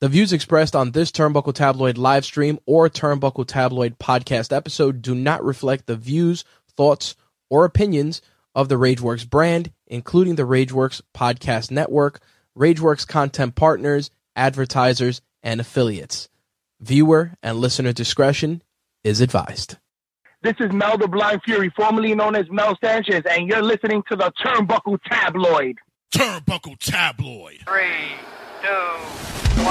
The views expressed on this Turnbuckle Tabloid live stream or Turnbuckle Tabloid podcast episode do not reflect the views, thoughts, or opinions of the RageWorks brand, including the RageWorks podcast network, RageWorks content partners, advertisers, and affiliates. Viewer and listener discretion is advised. This is Mel the Blind Fury, formerly known as Mel Sanchez, and you're listening to the Turnbuckle Tabloid. Turnbuckle Tabloid. 3, 2, 1.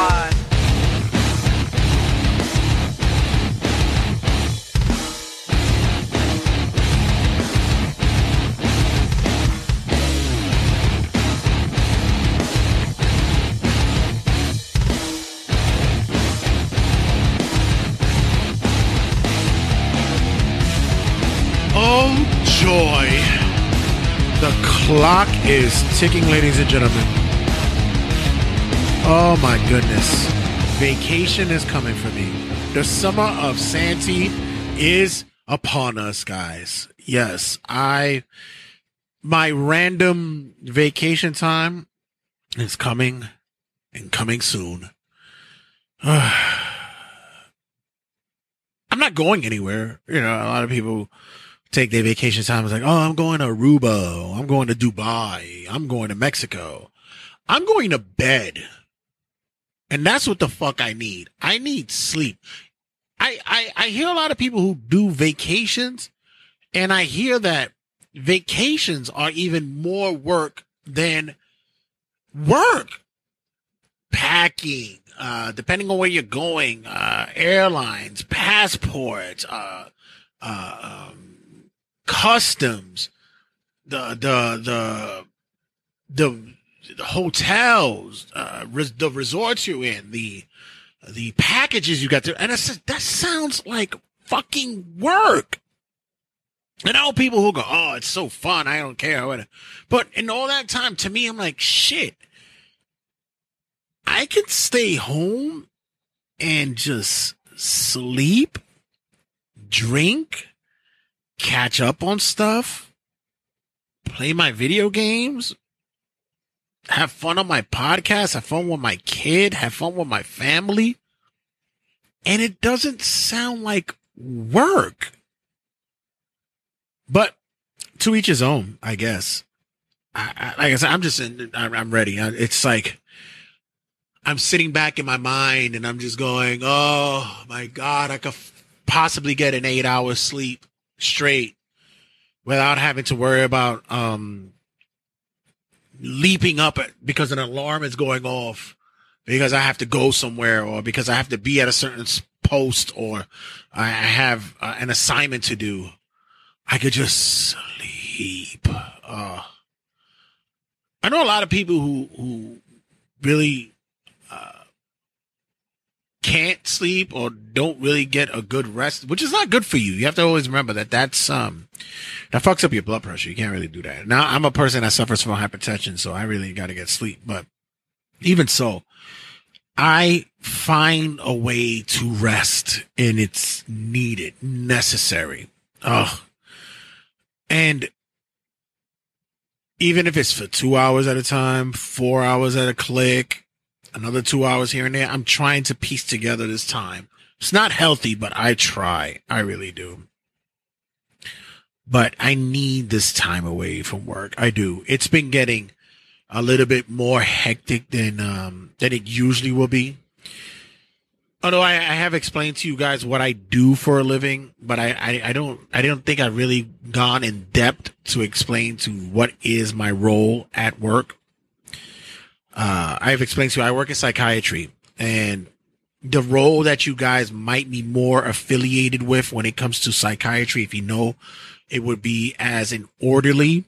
Oh, joy. The clock is ticking, ladies and gentlemen. Oh, my goodness. Vacation is coming for me. The summer of Santee is upon us, guys. Yes, my random vacation time is coming and coming soon. I'm not going anywhere. You know, a lot of people take their vacation time. It's like, oh, I'm going to Aruba. I'm going to Dubai. I'm going to Mexico. I'm going to bed. And that's what the fuck I need. I need sleep. I hear a lot of people who do vacations, and I hear that vacations are even more work than work. Packing, depending on where you're going, airlines, passports, customs, the hotels, the resorts you're in, the packages you got there, and I said that sounds like fucking work. And all people who go, oh, it's so fun, I don't care, whatever. But in all that time, to me, I'm like, shit, I could stay home and just sleep, drink, catch up on stuff, play my video games, have fun on my podcast, have fun with my kid, have fun with my family. And it doesn't sound like work. But to each his own, I guess. Like I said, I'm ready. It's like I'm sitting back in my mind and I'm just going, oh my God, I could possibly get an 8 hour sleep straight without having to worry about leaping up because an alarm is going off because I have to go somewhere or because I have to be at a certain post or I have an assignment to do. I could just sleep. I know a lot of people who really can't sleep or don't really get a good rest, which is not good for you. You have to always remember that that fucks up your blood pressure. You can't really do that. Now, I'm a person that suffers from hypertension, so I really got to get sleep. But even so, I find a way to rest, and it's needed, necessary. And even if it's for 2 hours at a time, 4 hours at a click, another 2 hours here and there. I'm trying to piece together this time. It's not healthy, but I try. I really do. But I need this time away from work. I do. It's been getting a little bit more hectic than it usually will be. Although I have explained to you guys what I do for a living, but I don't think I've really gone in depth to explain to what is my role at work. I've explained to you, I work in psychiatry, and the role that you guys might be more affiliated with when it comes to psychiatry, if you know, it would be as an orderly.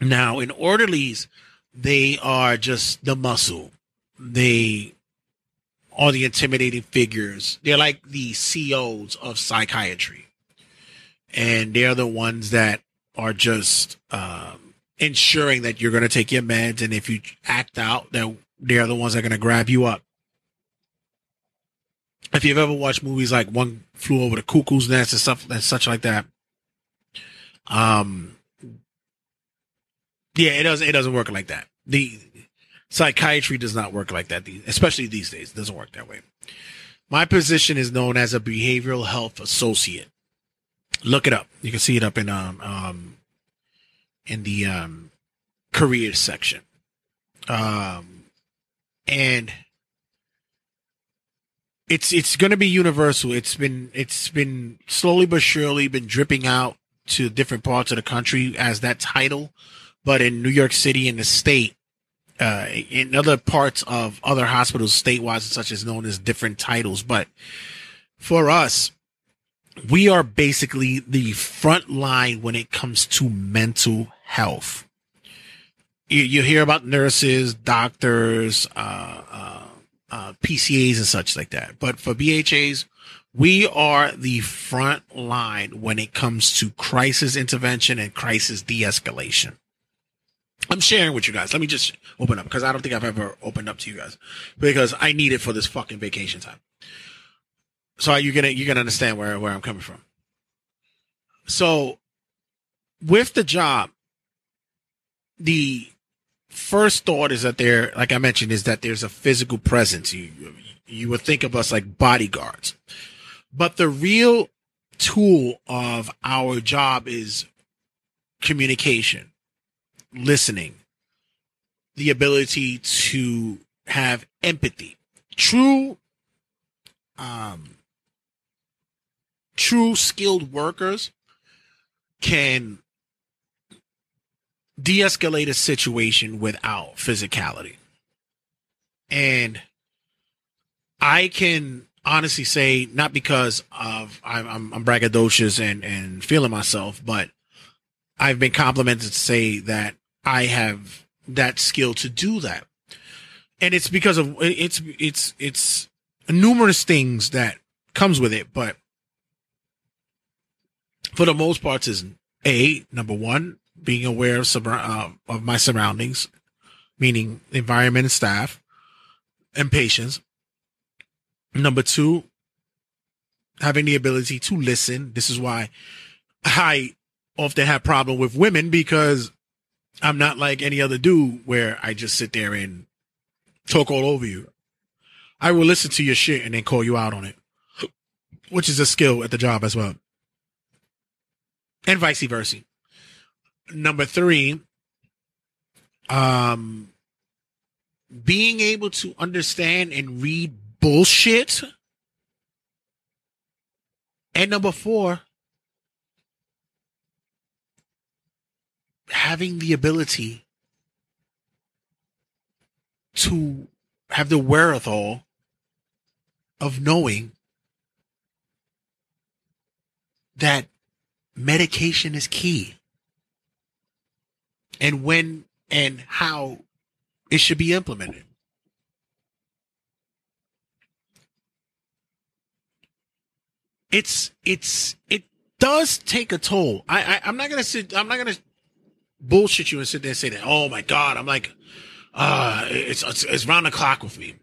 Now, in orderlies, they are just the muscle. They are the intimidating figures. They're like the COs of psychiatry. And they're the ones that are just, ensuring that you're going to take your meds, and if you act out, they're the ones that are going to grab you up. If you've ever watched movies like One Flew Over the Cuckoo's Nest and stuff and such like that, yeah, it doesn't work like that. The Psychiatry does not work like that, especially these days. It doesn't work that way. My position is known as a behavioral health associate. Look it up. You can see it up in the career section. And it's going to be universal. It's been slowly but surely been dripping out to different parts of the country as that title, but in New York City and the state, in other parts of other hospitals statewide, such as known as different titles. But for us, we are basically the front line when it comes to mental health. You hear about nurses, doctors, PCAs and such like that. But for BHAs, we are the front line when it comes to crisis intervention and crisis de-escalation. I'm sharing with you guys. Let me just open up because I don't think I've ever opened up to you guys because I need it for this fucking vacation time. So you're gonna understand where I'm coming from. So with the job, the first thought is that there, like I mentioned, is that there's a physical presence. You would think of us like bodyguards, but the real tool of our job is communication, listening, the ability to have empathy, true skilled workers can de-escalate a situation without physicality. And I can honestly say, not because of I'm braggadocious and feeling myself, but I've been complimented to say that I have that skill to do that. And it's because of it's numerous things that comes with it, but for the most part is number one, being aware of my surroundings, meaning environment and staff and patients. Number two, having the ability to listen. This is why I often have problem with women, because I'm not like any other dude where I just sit there and talk all over you. I will listen to your shit and then call you out on it, which is a skill at the job as well. And vice versa. Number three, being able to understand and read bullshit. And number four, having the ability to have the wherewithal of knowing that medication is key. And when and how it should be implemented. It does take a toll. I'm not gonna bullshit you and sit there and say that, oh my God, I'm like, it's round the clock with me.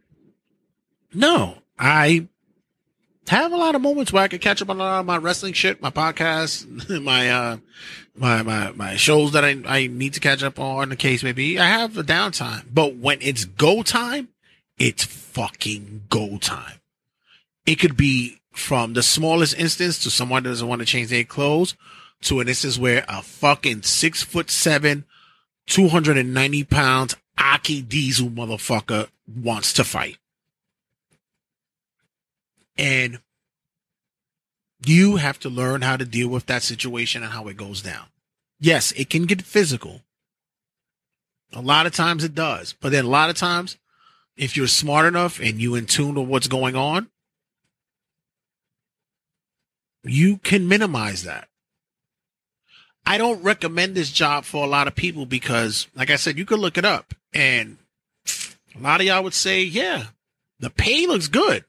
No, I have a lot of moments where I can catch up on a lot of my wrestling shit, my podcasts, my shows that I need to catch up on, the case may be. I have the downtime, but when it's go time, it's fucking go time. It could be from the smallest instance to someone that doesn't want to change their clothes to an instance where a fucking 6'7", 290 pounds Aki Diesel motherfucker wants to fight. And you have to learn how to deal with that situation and how it goes down. Yes, it can get physical. A lot of times it does. But then a lot of times, if you're smart enough and you in tune to what's going on, you can minimize that. I don't recommend this job for a lot of people because, like I said, you could look it up. And a lot of y'all would say, yeah, the pay looks good.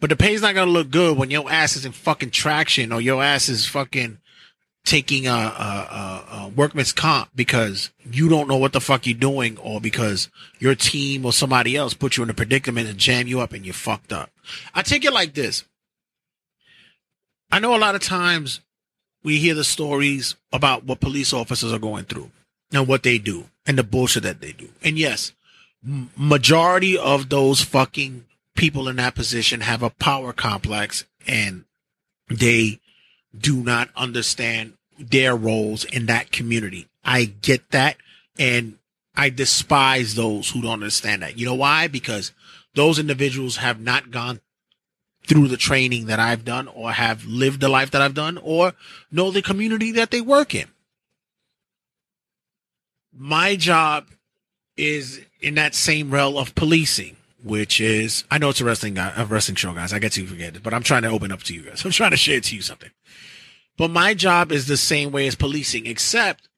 But the pay's not going to look good when your ass is in fucking traction or your ass is fucking taking a workman's comp because you don't know what the fuck you're doing or because your team or somebody else put you in a predicament and jam you up and you're fucked up. I take it like this. I know a lot of times we hear the stories about what police officers are going through. and what they do and the bullshit that they do. And yes, majority of those fucking people in that position have a power complex and they do not understand their roles in that community. I get that. And I despise those who don't understand that. You know why? Because those individuals have not gone through the training that I've done or have lived the life that I've done or know the community that they work in. My job is in that same realm of policing, which is, I know it's a wrestling show, guys. I get to forget it, but I'm trying to open up to you guys. I'm trying to share to you something. But my job is the same way as policing, except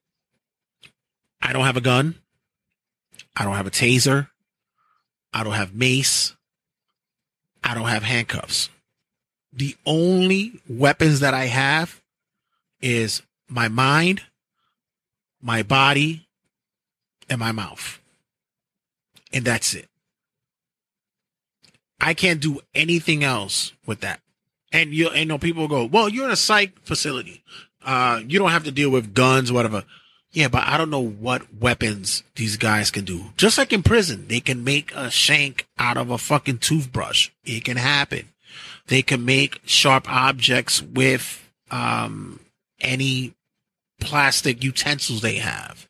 I don't have a gun. I don't have a taser. I don't have mace. I don't have handcuffs. The only weapons that I have is my mind, my body, and my mouth. And that's it. I can't do anything else with that. And you know, people go, well, you're in a psych facility. You don't have to deal with guns, whatever. Yeah, but I don't know what weapons these guys can do. Just like in prison, they can make a shank out of a fucking toothbrush. It can happen. They can make sharp objects with any plastic utensils they have.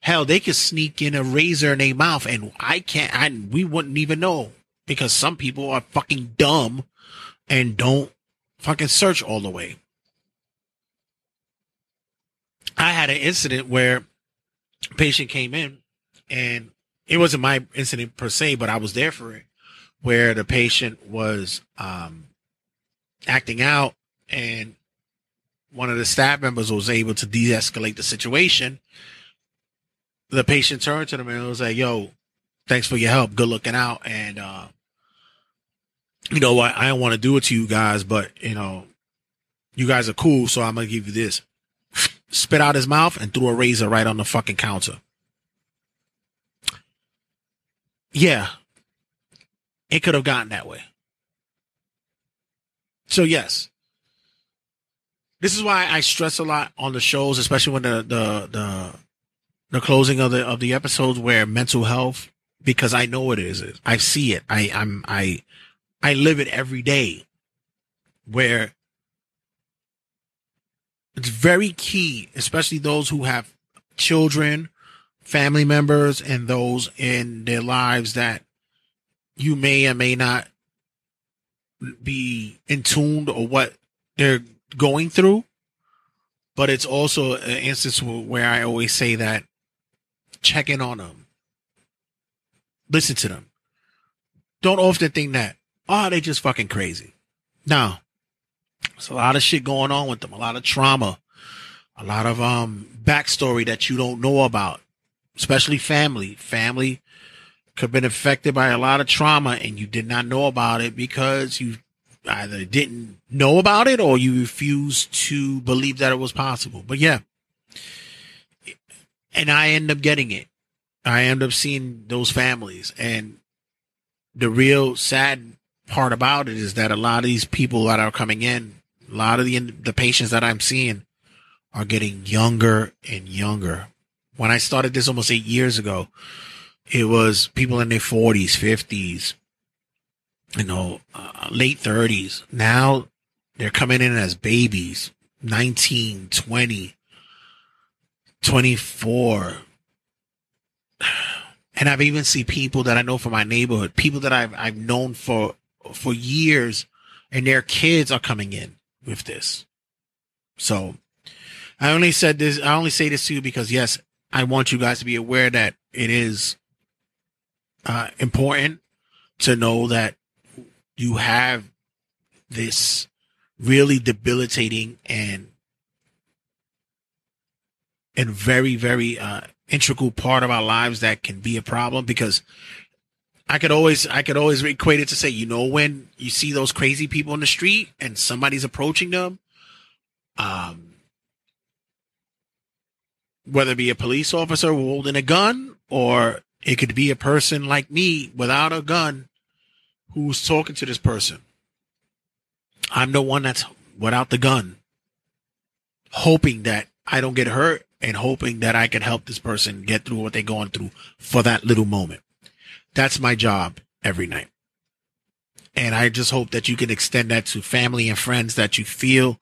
Hell, they could sneak in a razor in their mouth, and we wouldn't even know because some people are fucking dumb and don't fucking search all the way. I had an incident where a patient came in, and it wasn't my incident per se, but I was there for it, where the patient was acting out, and one of the staff members was able to de-escalate the situation. The patient turned to them and was like, yo, thanks for your help. Good looking out. And, you know what? I don't want to do it to you guys, but, you know, you guys are cool, so I'm going to give you this. Spit out his mouth and threw a razor right on the fucking counter. Yeah. It could have gotten that way. So, yes. This is why I stress a lot on the shows, especially when the closing of the episodes where mental health, because I know it is. I see it. I live it every day, where it's very key, especially those who have children, family members, and those in their lives that you may or may not be in tune or what they're going through. But it's also an instance where I always say that check in on them. Listen to them. Don't often think that, oh, they just fucking crazy. No. There's a lot of shit going on with them. A lot of trauma. A lot of backstory that you don't know about. Especially family. Family could have been affected by a lot of trauma and you did not know about it because you either didn't know about it or you refused to believe that it was possible. But yeah. And I end up getting it. I end up seeing those families, and the real sad part about it is that a lot of these people that are coming in, a lot of the patients that I'm seeing are getting younger and younger. When I started this almost 8 years ago, it was people in their 40s, 50s, you know, late 30s. Now they're coming in as babies, 19, 20, 24. And I've even seen people that I know from my neighborhood, people that I've known for years, and their kids are coming in with this. So I only say this to you because yes, I want you guys to be aware that it is important to know that you have this really debilitating and very, very integral part of our lives that can be a problem, because I could always equate it to say, you know, when you see those crazy people on the street and somebody's approaching them, whether it be a police officer holding a gun, or it could be a person like me without a gun who's talking to this person. I'm the one that's without the gun, hoping that I don't get hurt and hoping that I can help this person get through what they're going through for that little moment. That's my job every night. And I just hope that you can extend that to family and friends that you feel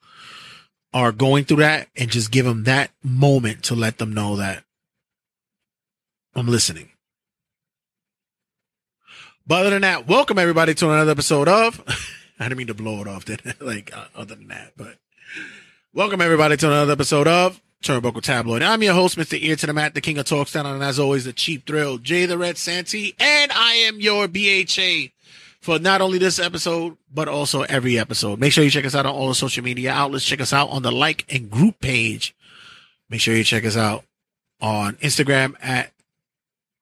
are going through that, and just give them that moment to let them know that I'm listening. But other than that, welcome everybody to another episode of, I didn't mean to blow it off then, like other than that, but welcome everybody to another episode of Turnbuckle Tabloid. I'm your host, Mr. Ear to the Mat, the King of Talkstown, and as always, the Cheap Thrill, Jay the Red Santee, and I am your BHA for not only this episode, but also every episode. Make sure you check us out on all the social media outlets. Check us out on the like and group page. Make sure you check us out on Instagram at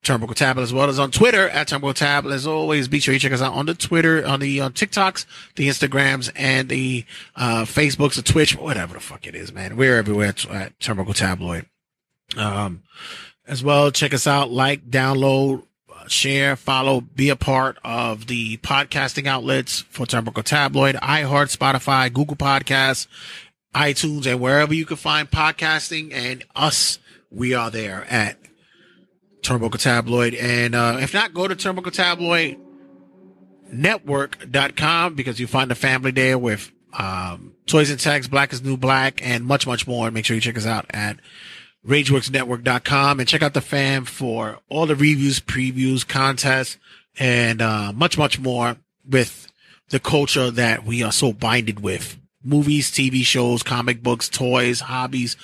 Turnbuckle Tablet, as well as on Twitter at Turnbuckle Tablet. As always, be sure you check us out on the Twitter, on the TikToks, the Instagrams, and the Facebooks, the Twitch, whatever the fuck it is, man. We're everywhere at Turnbuckle Tabloid. As well, check us out, like, download, share, follow, be a part of the podcasting outlets for Turnbuckle Tabloid, iHeart, Spotify, Google Podcasts, iTunes, and wherever you can find podcasting and us. We are there at Turnbuckle Tabloid, and if not, go to TurnbuckleTabloidNetwork.com, because you find the family there with Toys and Tags, Black is New Black, and much, much more. Make sure you check us out at RageWorksNetwork.com, and check out the fam for all the reviews, previews, contests, and much, much more with the culture that we are so binded with. Movies, TV shows, comic books, toys, hobbies,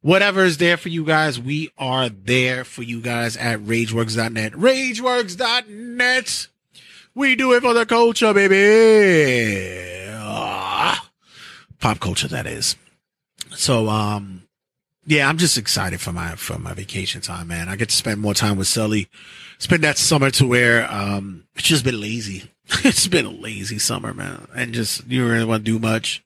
whatever is there for you guys, we are there for you guys at RageWorks.net. RageWorks.net. We do it for the culture, baby. Pop culture, that is. So, yeah, I'm just excited for my vacation time, man. I get to spend more time with Sully. It's been that summer to where it's just been lazy. It's been a lazy summer, man. And just, you really want to do much.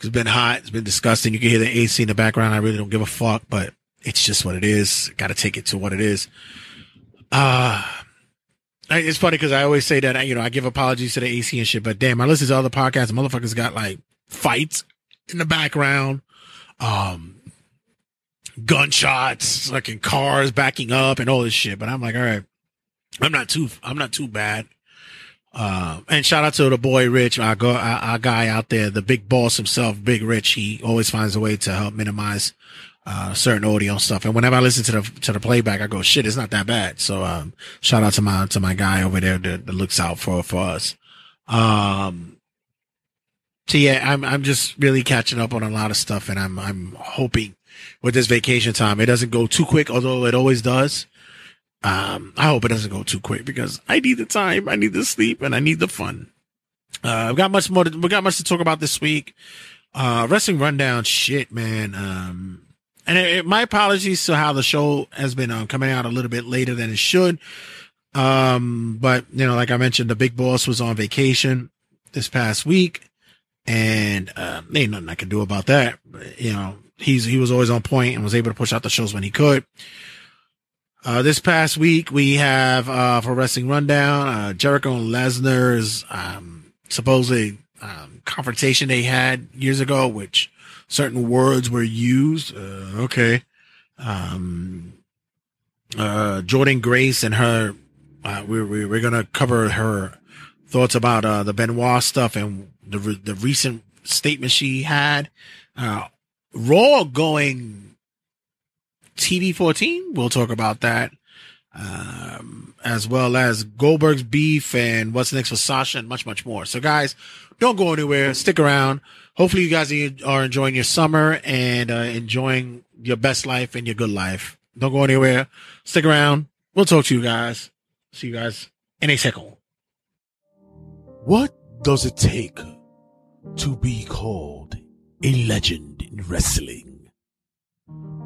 It's been hot. It's been disgusting. You can hear the AC in the background. I really don't give a fuck, but it's just what it is. Got to take it to what it is. It's funny because I always say that, I give apologies to the AC and shit, but damn, I listen to other podcasts and motherfuckers got like fights in the background, gunshots, fucking cars backing up and all this shit. But I'm like, all right, I'm not too bad. And shout out to the boy Rich, our guy out there, the big boss himself, Big Rich. He always finds a way to help minimize certain audio stuff. And whenever I listen to the playback, I go, shit, it's not that bad. So shout out to my guy over there that looks out for us. So yeah, I'm just really catching up on a lot of stuff, and I'm hoping with this vacation time it doesn't go too quick, although it always does. I hope it doesn't go too quick, because I need the time, I need the sleep, and I need the fun. We got much to talk about this week. Wrestling rundown shit, man. And my apologies to how the show has been coming out a little bit later than it should. But like I mentioned, the big boss was on vacation this past week, and ain't nothing I can do about that. But, he was always on point and was able to push out the shows when he could. This past week, we have, for Wrestling Rundown, Jericho and Lesnar's, supposedly, confrontation they had years ago, which certain words were used. Okay. Jordan Grace and her, we're gonna cover her thoughts about, the Benoit stuff and the recent statement she had. Raw going TV 14, we'll talk about that, as well as Goldberg's beef and what's next for Sasha and much, much more. So guys, don't go anywhere, stick around. Hopefully you guys are enjoying your summer and enjoying your best life and your good life. Don't go anywhere, stick around. We'll talk to you guys. See you guys in a second. What does it take to be called a legend in wrestling?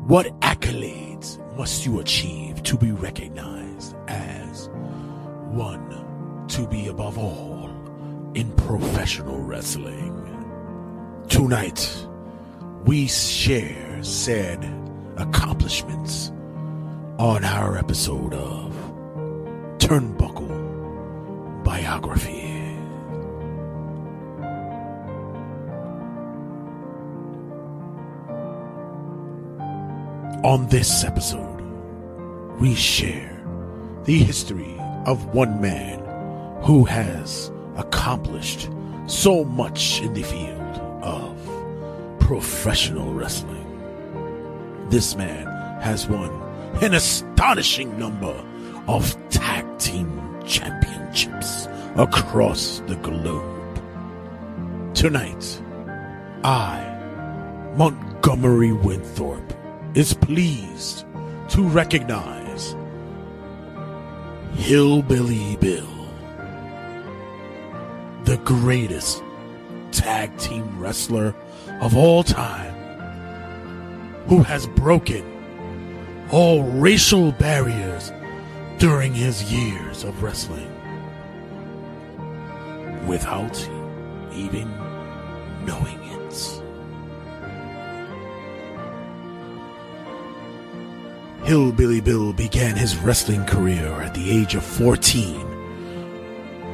What accolades must you achieve to be recognized as one to be above all in professional wrestling? Tonight, we share said accomplishments on our episode of Turnbuckle Biography. On this episode, we share the history of one man who has accomplished so much in the field of professional wrestling. This man has won an astonishing number of tag team championships across the globe. Tonight, I, Montgomery Winthorpe, is pleased to recognize Hillbilly Bill, the greatest tag team wrestler of all time, who has broken all racial barriers during his years of wrestling without even knowing it. Hillbilly Bill began his wrestling career at the age of 14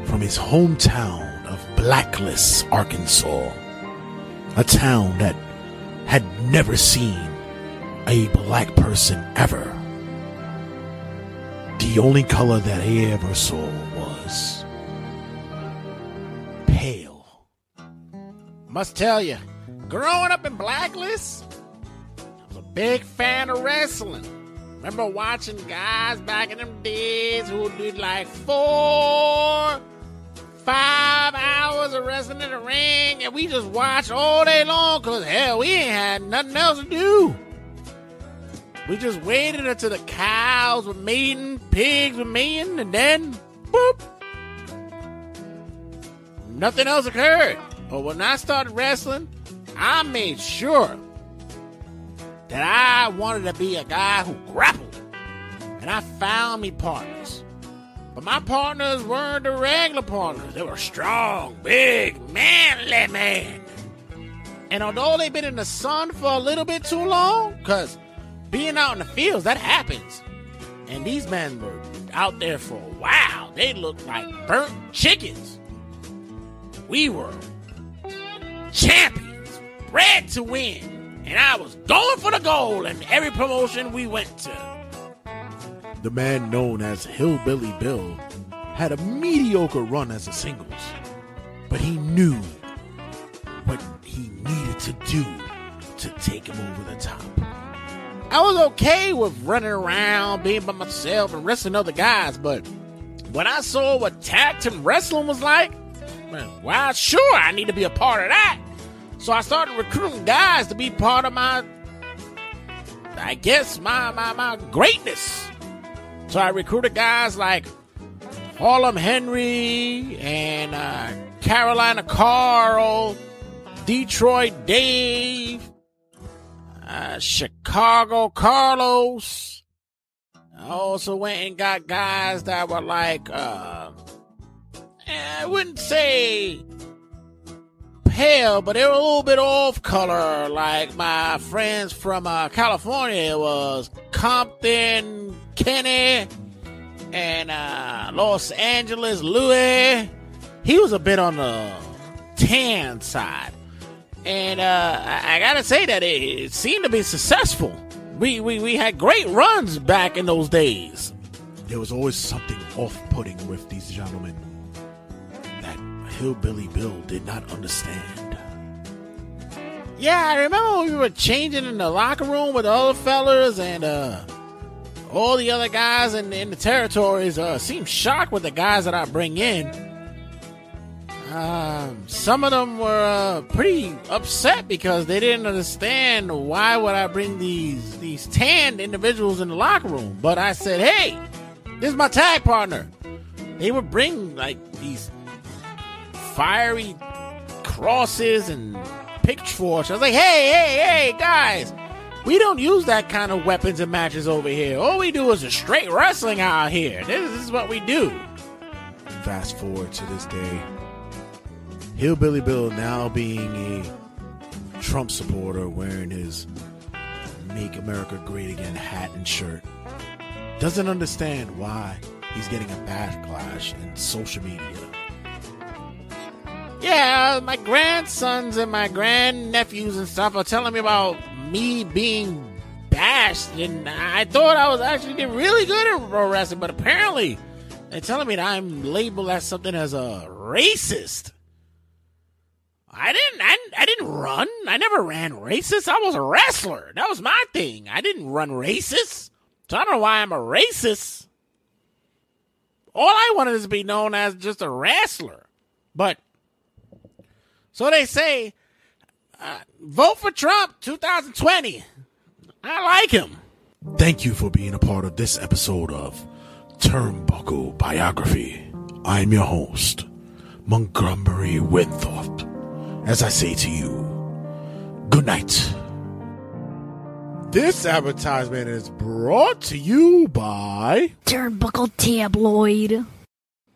from his hometown of Blacklist, Arkansas, a town that had never seen a black person ever. The only color that he ever saw was pale. Must tell you, growing up in Blacklist, I was a big fan of wrestling. Remember watching guys back in them days who would do like 4-5 hours of wrestling in the ring, and we just watched all day long because, hell, we ain't had nothing else to do. We just waited until the cows were mating, pigs were mating, and then, boop, nothing else occurred. But when I started wrestling, I made sure that I wanted to be a guy who grappled, and I found me partners. But my partners weren't the regular partners. They were strong, big, manly men. And although they've been in the sun for a little bit too long, because being out in the fields, that happens. And these men were out there for a while. They looked like burnt chickens. We were champions, bred to win. And I was going for the goal in every promotion we went to. The man known as Hillbilly Bill had a mediocre run as a singles, but he knew what he needed to do to take him over the top. I was okay with running around, being by myself, and wrestling other guys, but when I saw what tag team wrestling was like, well, sure, I need to be a part of that. So I started recruiting guys to be part of my, I guess, my greatness. So I recruited guys like Harlem Henry and Carolina Carl, Detroit Dave, Chicago Carlos. I also went and got guys that were like, I wouldn't say pale, but they were a little bit off color. Like my friends from California was Compton Kenny and Los Angeles Louis. He was a bit on the tan side, and I gotta say that it seemed to be successful. We had great runs back in those days. There was always something off-putting with these gentlemen that Hillbilly Bill did not understand. Yeah, I remember when we were changing in the locker room with the other fellas, and all the other guys in the territories seemed shocked with the guys that I bring in. Some of them were pretty upset because they didn't understand why would I bring these tanned individuals in the locker room. But I said, hey, this is my tag partner. They would bring like these fiery crosses and pitchforks. I was like, hey, guys, we don't use that kind of weapons and matches over here. All we do is a straight wrestling out here. This is what we do. Fast forward to this day, Hillbilly Bill now being a Trump supporter, wearing his Make America Great Again hat and shirt, doesn't understand why he's getting a backlash in social media. Yeah, my grandsons and my grandnephews and stuff are telling me about me being bad Nash, and I thought I was actually getting really good at pro wrestling, but apparently they're telling me that I'm labeled as something as a racist. I didn't run. I never ran racist. I was a wrestler. That was my thing. I didn't run racist. So I don't know why I'm a racist. All I wanted is to be known as just a wrestler. But, so they say, vote for Trump 2020. I like him. Thank you for being a part of this episode of Turnbuckle Biography. I'm your host, Montgomery Winthorpe. As I say to you, good night. This advertisement is brought to you by Turnbuckle Tabloid.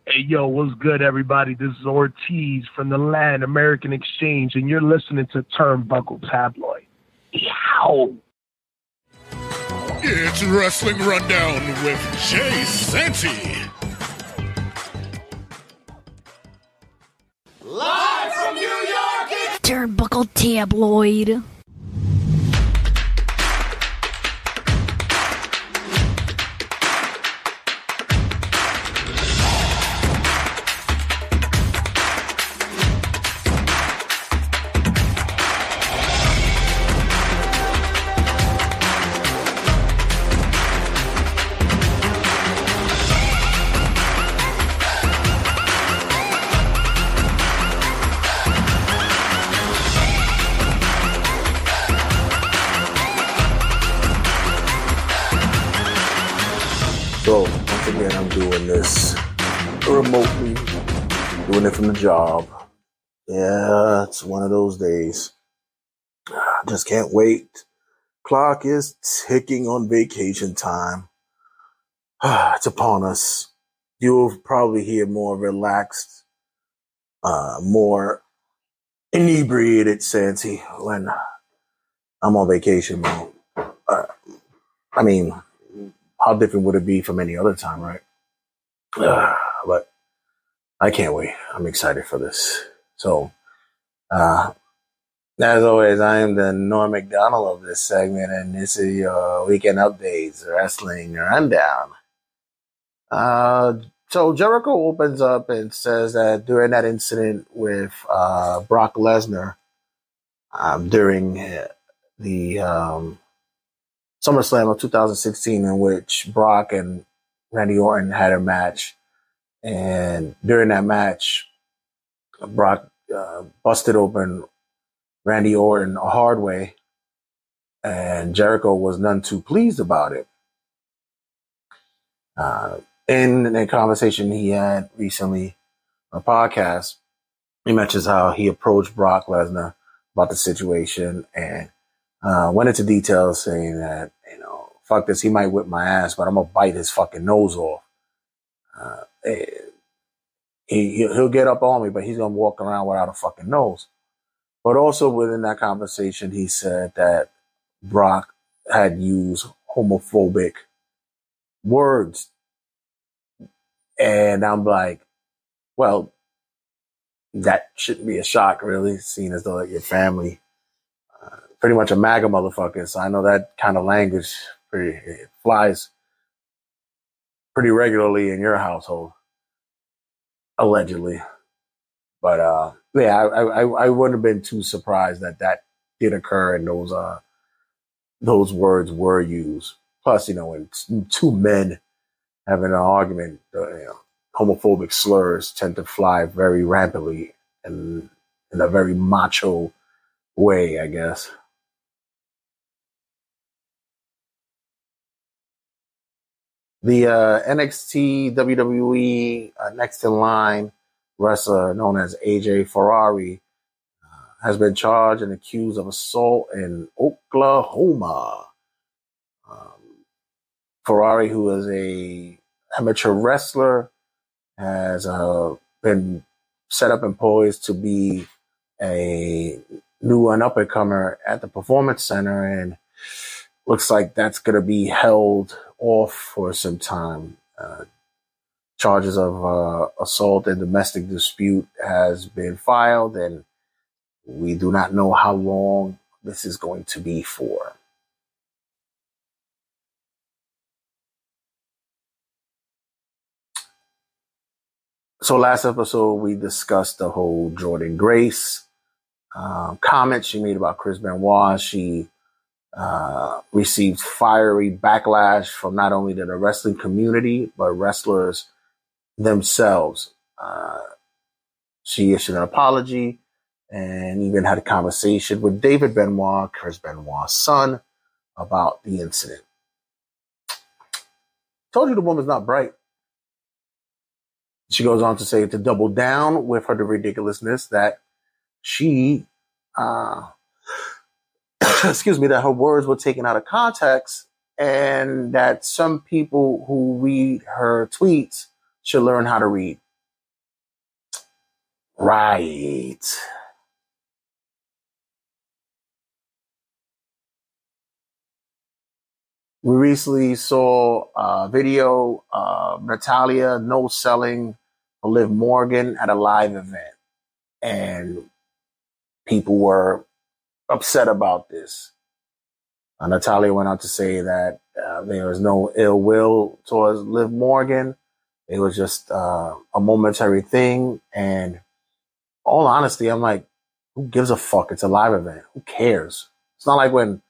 Hey, yo, what's good, everybody? This is Ortiz from the Latin American Exchange, and you're listening to Turnbuckle Tabloid. Yow! It's Wrestling Rundown with Jay Santee. Live from New York, it's Turnbuckle Tabloid. Remotely, doing it from the job. Yeah, it's one of those days. I just can't wait. Clock is ticking on vacation time. It's upon us. You'll probably hear more relaxed, more inebriated Santee when I'm on vacation. I mean, how different would it be from any other time, right? But I can't wait. I'm excited for this. So, as always, I am the Norm MacDonald of this segment, and this is your Weekend Updates Wrestling Rundown. So Jericho opens up and says that during that incident with Brock Lesnar, during the SummerSlam of 2016, in which Brock and Randy Orton had a match, and during that match, Brock busted open Randy Orton a hard way, and Jericho was none too pleased about it. In a conversation he had recently on a podcast, he mentions how he approached Brock Lesnar about the situation and went into details saying that, you know, fuck this, he might whip my ass, but I'm going to bite his fucking nose off. He'll get up on me, but he's going to walk around without a fucking nose. But also within that conversation, he said that Brock had used homophobic words. And I'm like, well, that shouldn't be a shock, really, seeing as though your family pretty much a MAGA motherfucker. So I know that kind of language it flies pretty regularly in your household, allegedly. But yeah, I wouldn't have been too surprised that that did occur and those words were used. Plus, you know, when two men having an argument, you know, homophobic slurs tend to fly very rampantly and in a very macho way, I guess. The NXT WWE next in line wrestler known as AJ Ferrari has been charged and accused of assault in Oklahoma. Ferrari, who is a amateur wrestler, has been set up and poised to be a new and up-and-comer at the Performance Center, and looks like that's going to be held off for some time. Charges of assault and domestic dispute has been filed, and we do not know how long this is going to be for. So last episode, we discussed the whole Jordynne Grace comment she made about Chris Benoit. She received fiery backlash from not only the wrestling community, but wrestlers themselves. She issued an apology and even had a conversation with David Benoit, Chris Benoit's son, about the incident. Told you the woman's not bright. She goes on to say, to double down with her ridiculousness, that she, that her words were taken out of context, and that some people who read her tweets should learn how to read. Right. We recently saw a video of Natalya no-selling Liv Morgan at a live event. And people were upset about this. Natalya went on to say that there was no ill will towards Liv Morgan. It was just a momentary thing. And all honesty, I'm like, who gives a fuck? It's a live event. Who cares? It's not like when...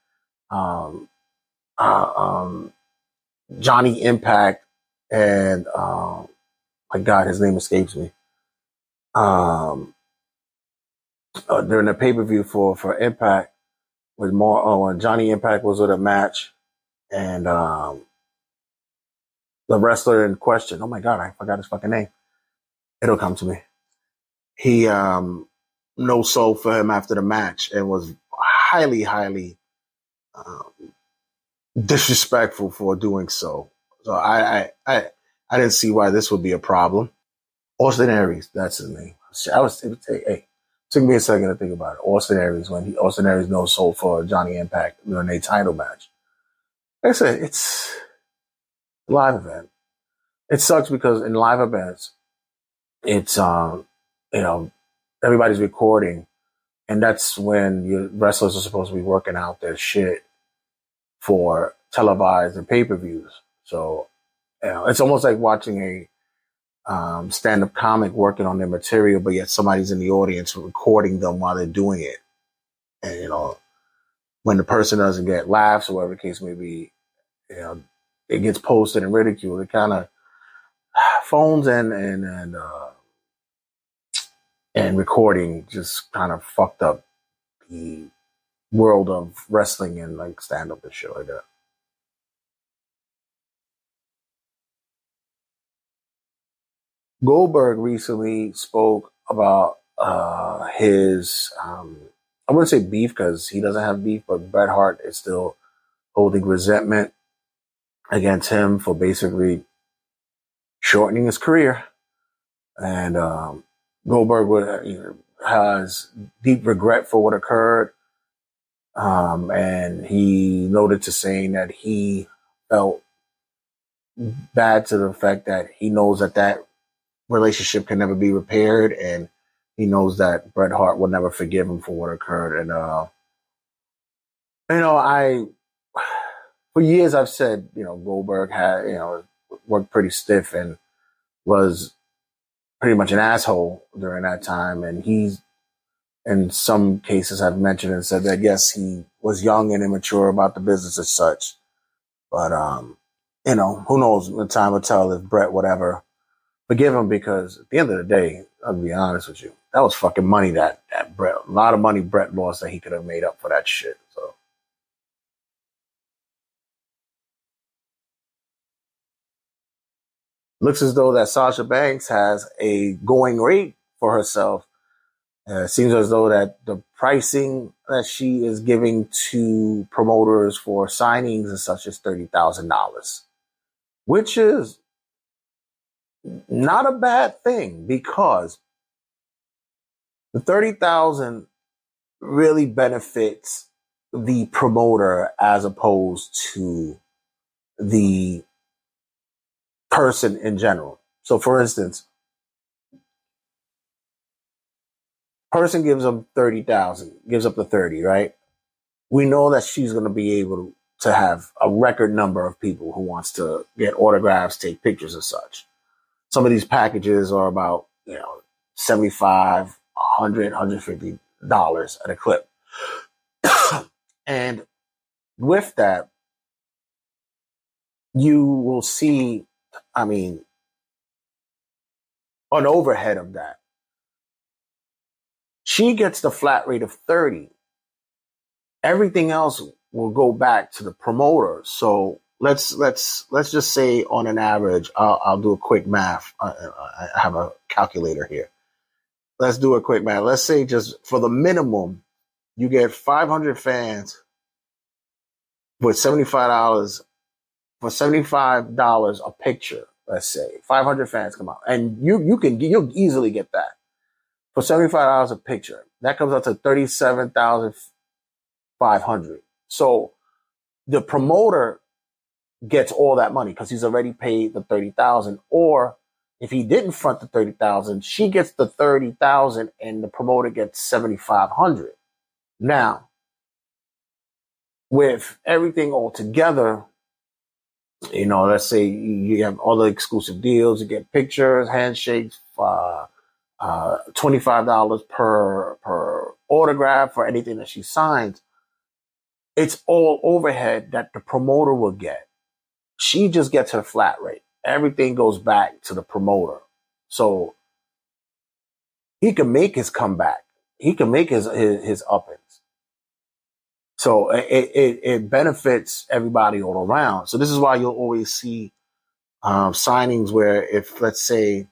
Johnny Impact and my God, his name escapes me. During the pay-per-view for Impact with more when Johnny Impact was with a match and the wrestler in question, oh my God, I forgot his fucking name. It'll come to me. He no soul for him after the match and was highly disrespectful for doing so. So I didn't see why this would be a problem. Austin Aries, that's his name. It took me a second to think about it. Austin Aries no soul for Johnny Impact during a title match. Like I said, it's a live event. It sucks because in live events, it's everybody's recording, and that's when your wrestlers are supposed to be working out their shit for televised and pay-per-views. So it's almost like watching a stand-up comic working on their material, but yet somebody's in the audience recording them while they're doing it. And, when the person doesn't get laughs or whatever the case may be, it gets posted and ridiculed. It kind of phones and recording just kind of fucked up the world of wrestling and like stand up and shit like that. Goldberg recently spoke about his, I wouldn't say beef because he doesn't have beef, but Bret Hart is still holding resentment against him for basically shortening his career. And Goldberg has deep regret for what occurred. And he noted to saying that he felt bad to the fact that he knows that relationship can never be repaired. And he knows that Bret Hart will never forgive him for what occurred. And, for years I've said, Goldberg had, worked pretty stiff and was pretty much an asshole during that time. And he's, in some cases I've mentioned and said that, yes, he was young and immature about the business as such. But, who knows, the time will tell if Brett, whatever, forgive him, because at the end of the day, I'll be honest with you, that was fucking money that Brett, a lot of money Brett lost that he could have made up for that shit. So looks as though that Sasha Banks has a going rate for herself. It seems as though that the pricing that she is giving to promoters for signings and such is $30,000, which is not a bad thing, because the $30,000 really benefits the promoter as opposed to the person in general. So, for instance, person gives them $30,000, gives up the $30,000, right? We know that she's going to be able to have a record number of people who wants to get autographs, take pictures and such. some of these packages are about, you know, $75, $100, $150 at a clip. And with that, you will see, I mean, an overhead of that. She gets the flat rate of 30. Everything else will go back to the promoter. So let's just say on an average, I'll do a quick math. I have a calculator here. Let's do a quick math. Let's say just for the minimum, you get 500 fans with $75 for $75 a picture. Let's say 500 fans come out, and you'll easily get that for $75 a picture. That comes out to 37,500. So the promoter gets all that money because he's already paid the 30,000. Or if he didn't front the 30,000, she gets the 30,000, and the promoter gets 7,500. Now, with everything all together, you know, let's say you have all the exclusive deals, you get pictures, handshakes, $25 per autograph for anything that she signs. It's all overhead that the promoter will get. She just gets her flat rate. Everything goes back to the promoter. So he can make his comeback. He can make his uppings. So it benefits everybody all around. So this is why you'll always see signings where if, let's say,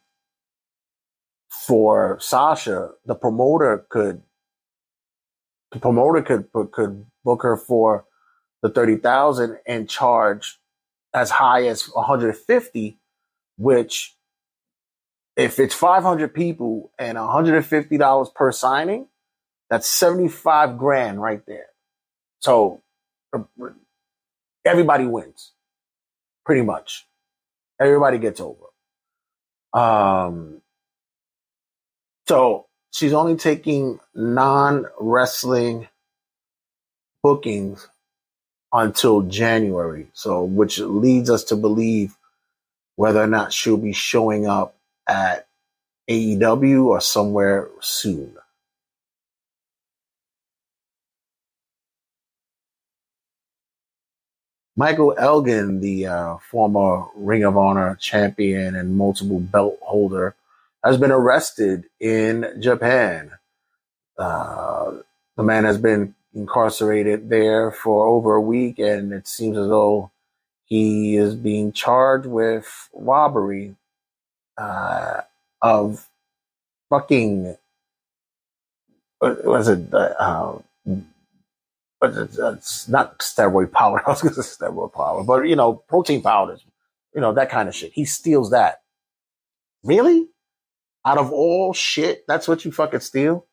for Sasha, the promoter could book her for the 30,000 and charge as high as 150, which if it's 500 people and $150 per signing, that's 75 grand right there. So everybody wins, pretty much. Everybody gets over. So she's only taking non-wrestling bookings until January, so which leads us to believe whether or not she'll be showing up at AEW or somewhere soon. Michael Elgin, the former Ring of Honor champion and multiple belt holder, has been arrested in Japan. The man has been incarcerated there for over a week, and it seems as though he is being charged with robbery of fucking it's not steroid powder. I was going to say steroid powder, but you know, protein powders, you know, that kind of shit. He steals that. Really? Out of all shit, that's what you fucking steal?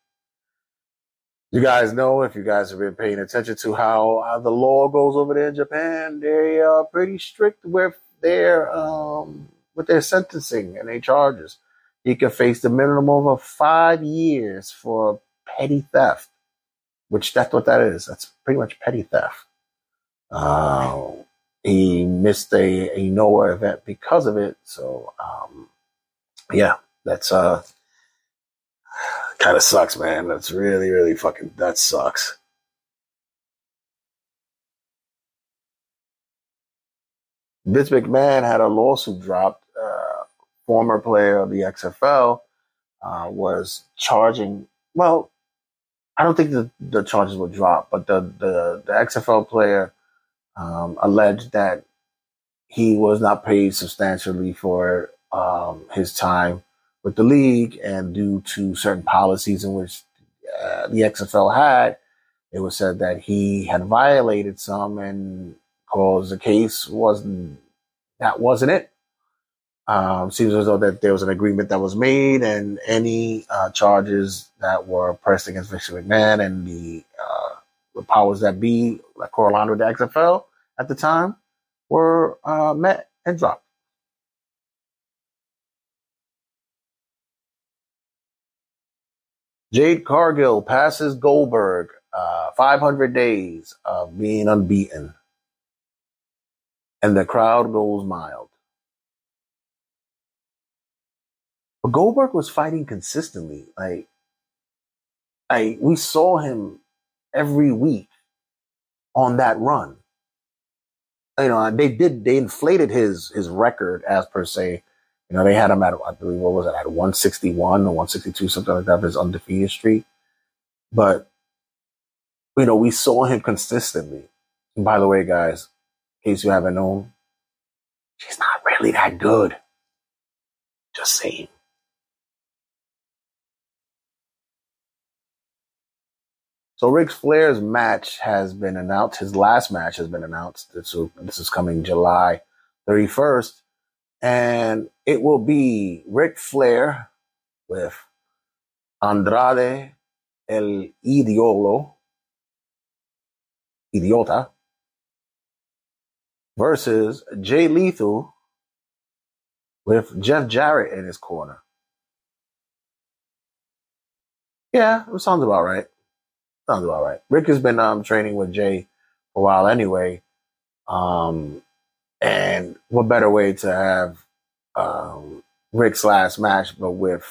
You guys know, if you guys have been paying attention to how the law goes over there in Japan, they are pretty strict with their sentencing and their charges. You can face the minimum of 5 years for petty theft, which that's what that is. That's pretty much petty theft. He missed a NOAA event because of it. So, yeah, that's kind of sucks, man. That's really, really fucking, that sucks. Vince McMahon had a lawsuit dropped. Former player of the XFL was charging. Well, I don't think the charges were dropped, but the XFL player alleged that he was not paid substantially for his time with the league, and due to certain policies in which the XFL had, it was said that he had violated some, and because the case wasn't it. Seems as though that there was an agreement that was made, and any charges that were pressed against Vince McMahon and the powers that be, like Carolina, the XFL at the time, were met and dropped. Jade Cargill passes Goldberg, 500 days of being unbeaten. And the crowd goes mild. But Goldberg was fighting consistently. Like we saw him every week on that run. You know, they inflated his record as per se. You know, they had him at, I believe, what was it, at 161 or 162, something like that, of his undefeated streak. But, you know, we saw him consistently. And by the way, guys, in case you haven't known, he's not really that good. Just saying. So Ric Flair's match has been announced. His last match has been announced. This is coming July 31st. And it will be Ric Flair with Andrade El Idiota versus Jay Lethal with Jeff Jarrett in his corner. Yeah, it sounds about right. Sounds about right. Rick has been training with Jay for a while anyway. And what better way to have Rick's last match but with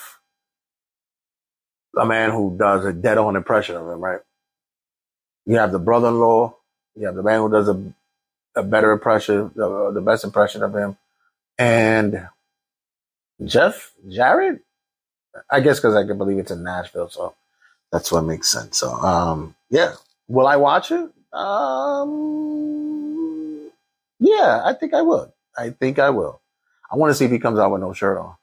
a man who does a dead-on impression of him, right? You have the brother-in-law. You have the man who does a better impression, the best impression of him. And Jeff Jarrett? I guess because I can believe it's in Nashville, so that's what makes sense. So, yeah. Will I watch it? Yeah, I think I will. I want to see if he comes out with no shirt on.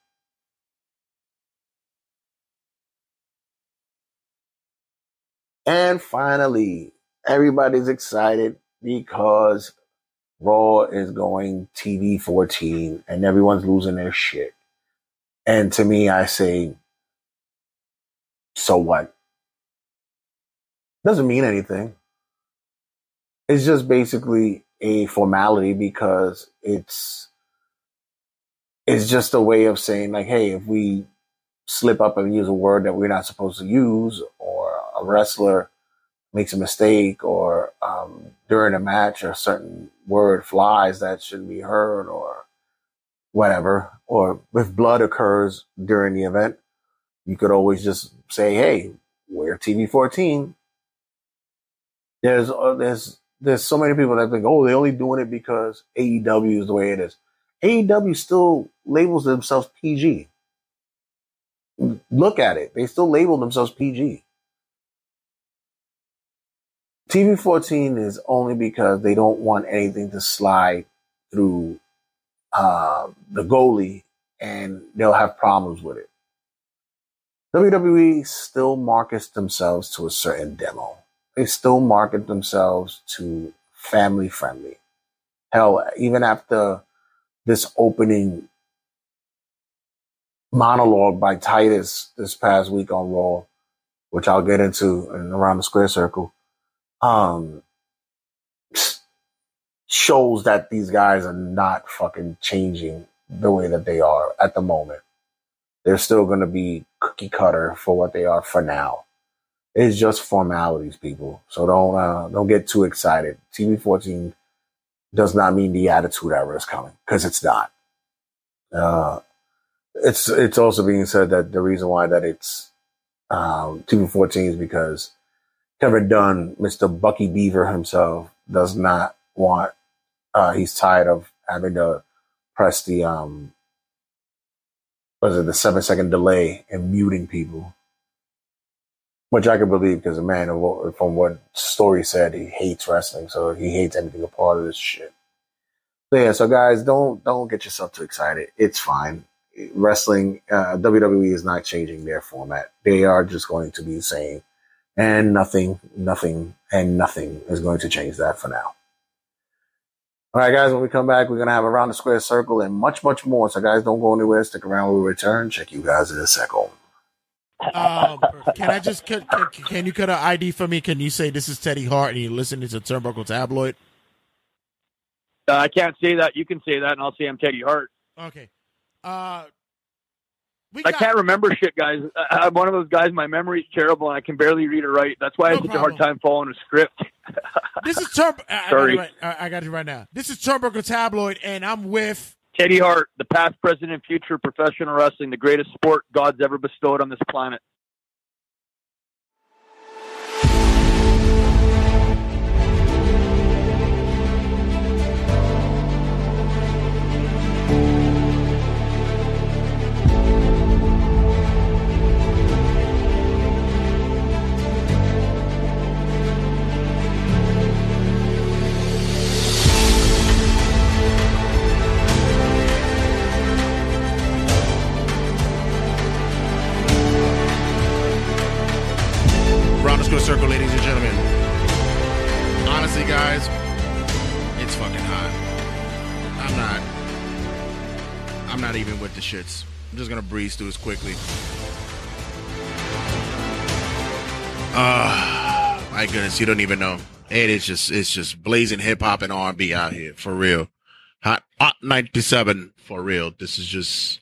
And finally, everybody's excited because Raw is going TV 14 and everyone's losing their shit. And to me, I say, so what? Doesn't mean anything. It's just basically a formality because it's just a way of saying, like, hey, if we slip up and use a word that we're not supposed to use, or a wrestler makes a mistake, or during a match a certain word flies that shouldn't be heard, or whatever, or if blood occurs during the event, you could always just say, hey, we're TV 14. There's so many people that think, oh, they're only doing it because AEW is the way it is. AEW still labels themselves PG. Look at it. They still label themselves PG. TV 14 is only because they don't want anything to slide through the goalie, and they'll have problems with it. WWE still markets themselves to a certain demo. They still market themselves to family-friendly. Hell, even after this opening monologue by Titus this past week on Raw, which I'll get into in around the square circle, shows that these guys are not fucking changing the way that they are at the moment. They're still going to be cookie cutter for what they are for now. It's just formalities, people. So don't get too excited. TV 14 does not mean the Attitude Era is coming, because it's not. It's also being said that the reason why that it's TV 14 is because Kevin Dunn, Mr. Bucky Beaver himself, does not want. He's tired of having to press the the 7-second delay and muting people. Which I can believe, because the man, from what Story said, he hates wrestling, so he hates anything a part of this shit. So yeah, so guys, don't get yourself too excited. It's fine. Wrestling, WWE is not changing their format. They are just going to be the same, and nothing is going to change that for now. All right, guys, when we come back, we're going to have Around the Square Circle and much, much more. So guys, don't go anywhere. Stick around when we return. Check you guys in a second. Can you cut an ID for me? Can you say this is Teddy Hart and you're listening to Turnbuckle Tabloid? I can't say that. You can say that, and I'll say I'm Teddy Hart. Okay. I can't remember shit, guys. I'm one of those guys. My memory's terrible, and I can barely read or write. That's why I have such a hard time following a script. This is Turnbuckle. Sorry, I got you right now. This is Turnbuckle Tabloid, and I'm with Teddy Hart, the past, present, and future of professional wrestling, the greatest sport God's ever bestowed on this planet. Circle, ladies and gentlemen. Honestly, guys, it's fucking hot. I'm not even with the shits. I'm just gonna breeze through this quickly. My goodness, you don't even know. It is just, it's just blazing hip hop and R&B out here for real. Hot 97 for real. This is just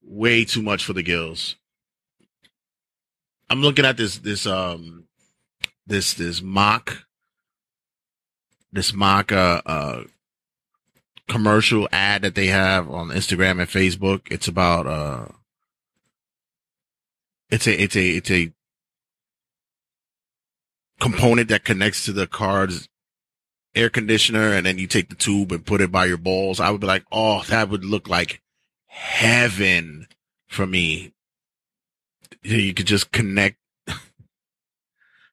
way too much for the gills. I'm looking at this mock commercial ad that they have on Instagram and Facebook. It's about it's a component that connects to the car's air conditioner, and then you take the tube and put it by your balls. I would be like, oh, that would look like heaven for me. You could just connect.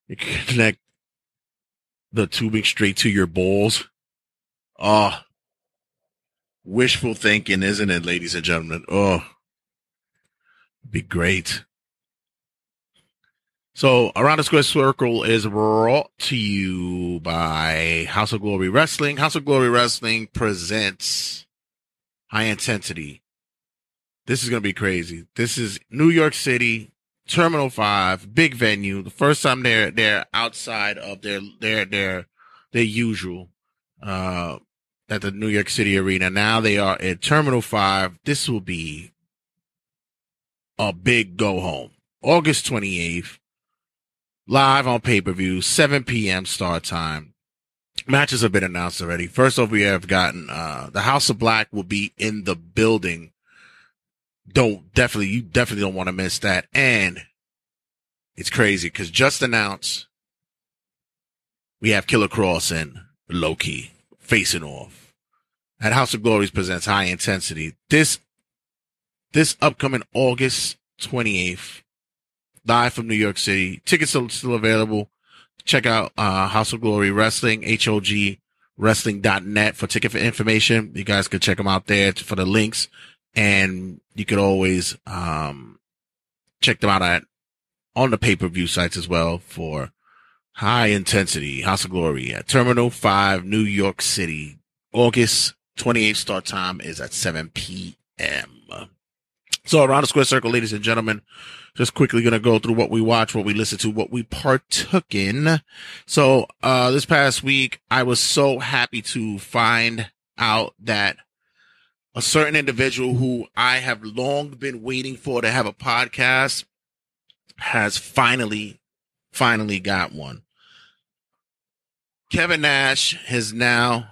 You could connect the tubing straight to your balls. Oh, wishful thinking, isn't it, ladies and gentlemen? Oh, be great. So, Around the Square Circle is brought to you by House of Glory Wrestling. House of Glory Wrestling presents High Intensity. This is going to be crazy. This is New York City, Terminal 5, big venue. The first time they're outside of their usual at the New York City arena. Now they are at Terminal 5. This will be a big go home. August 28th, live on pay-per-view, 7 p.m. start time. Matches have been announced already. First off, we have gotten the House of Black will be in the building. You definitely don't want to miss that. And it's crazy because just announced we have Killer Cross and Loki facing off at House of Glories presents High Intensity. This upcoming August 28th, live from New York City. Tickets are still available. Check out House of Glory Wrestling, HOGWrestling.net for ticket information. You guys could check them out there for the links. And you could always check them out on the pay-per-view sites as well for High Intensity, House of Glory at Terminal 5, New York City. August 28th start time is at 7 p.m. So Around the Square Circle, ladies and gentlemen, just quickly going to go through what we watch, what we listen to, what we partook in. So this past week, I was so happy to find out that a certain individual who I have long been waiting for to have a podcast has finally got one. Kevin Nash is now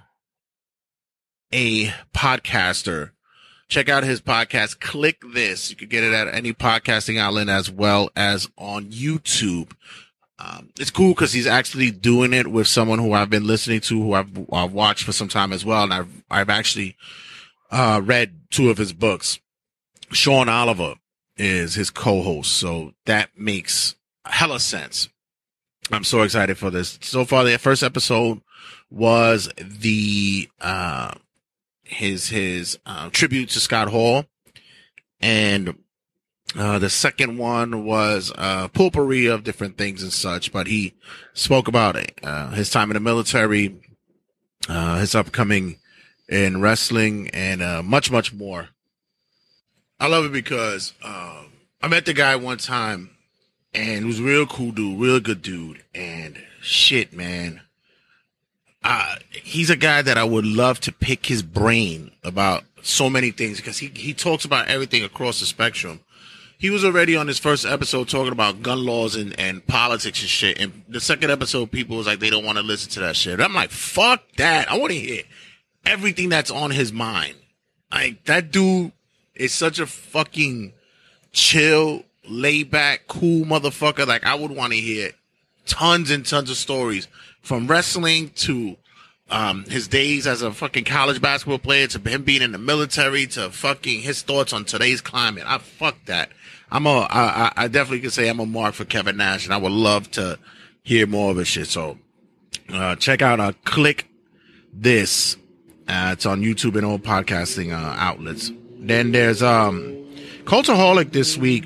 a podcaster. Check out his podcast, Click This. You can get it at any podcasting outlet as well as on YouTube. It's cool because he's actually doing it with someone who I've been listening to, who I've watched for some time as well. And I've actually read two of his books. Sean Oliver is his co-host, so that makes hella sense. I'm so excited for this. So far, the first episode was the his tribute to Scott Hall, and the second one was potpourri of different things and such. But he spoke about it, his time in the military, his upcoming in wrestling, and much more. I love it because I met the guy one time, and he was a real cool dude, real good dude, and shit, man. He's a guy that I would love to pick his brain about so many things because he talks about everything across the spectrum. He was already on his first episode talking about gun laws and politics and shit, and the second episode, people was like, they don't want to listen to that shit. I'm like, fuck that. I want to hear everything that's on his mind. Like, that dude is such a fucking chill, laid back, cool motherfucker. Like, I would want to hear tons and tons of stories from wrestling to his days as a fucking college basketball player to him being in the military to fucking his thoughts on today's climate. I fuck that. I definitely could say I'm a mark for Kevin Nash, and I would love to hear more of his shit. So check out Click This. It's on YouTube and all podcasting outlets. Then there's Cultaholic this week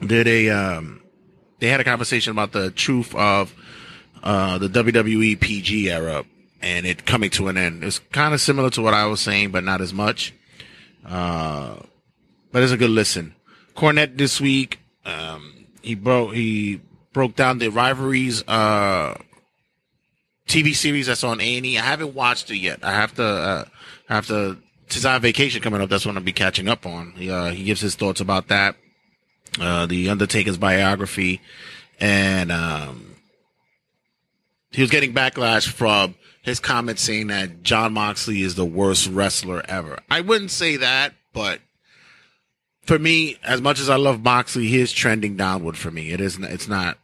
did a they had a conversation about the truth of the WWE PG era and it coming to an end. It's kind of similar to what I was saying, but not as much. But it's a good listen. Cornette this week, he broke down the Rivalries TV series that's on A&E. I haven't watched it yet. I have to. Since I have vacation coming up, that's what I'll be catching up on. He gives his thoughts about that, the Undertaker's biography, and he was getting backlash from his comments saying that John Moxley is the worst wrestler ever. I wouldn't say that, but for me, as much as I love Moxley, he is trending downward for me. It's not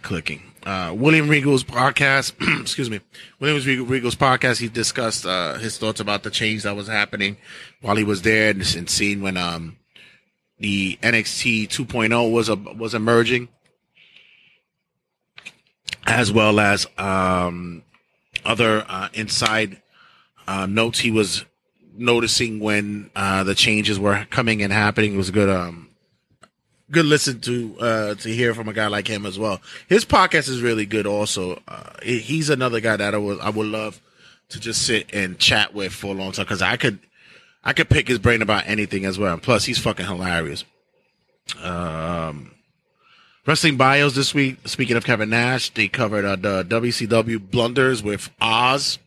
clicking. William Regal's podcast, excuse me, William Regal's podcast, he discussed his thoughts about the change that was happening while he was there and seeing when the NXT 2.0 was emerging, as well as other inside notes he was noticing when the changes were coming and happening. It was good. Good listen to hear from a guy like him as well. His podcast is really good also. He's another guy that I would love to just sit and chat with for a long time because I could pick his brain about anything as well. And plus, he's fucking hilarious. Wrestling bios this week. Speaking of Kevin Nash, they covered the WCW blunders with Oz.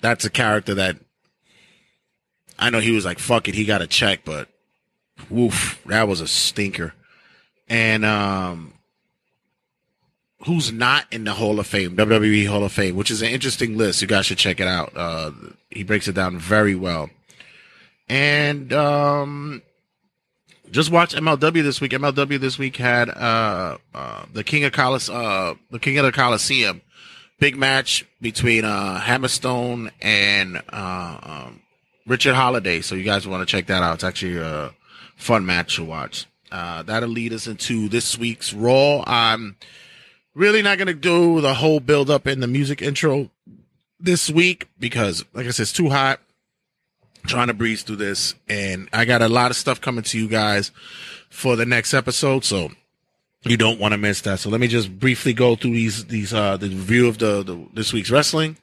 That's a character that I know he was like, fuck it, he got a check, but woof, that was a stinker. And who's not in the Hall of Fame, WWE Hall of Fame, which is an interesting list. You guys should check it out. He breaks it down very well. And just watch MLW this week. MLW this week had the King of the Coliseum, big match between Hammerstone and Richard Holiday. So you guys want to check that out. It's actually a fun match to watch. That'll lead us into this week's Raw. I'm really not going to do the whole build up in the music intro this week because, like I said, it's too hot. I'm trying to breeze through this, and I got a lot of stuff coming to you guys for the next episode, so you don't want to miss that. So let me just briefly go through the review of the this week's wrestling.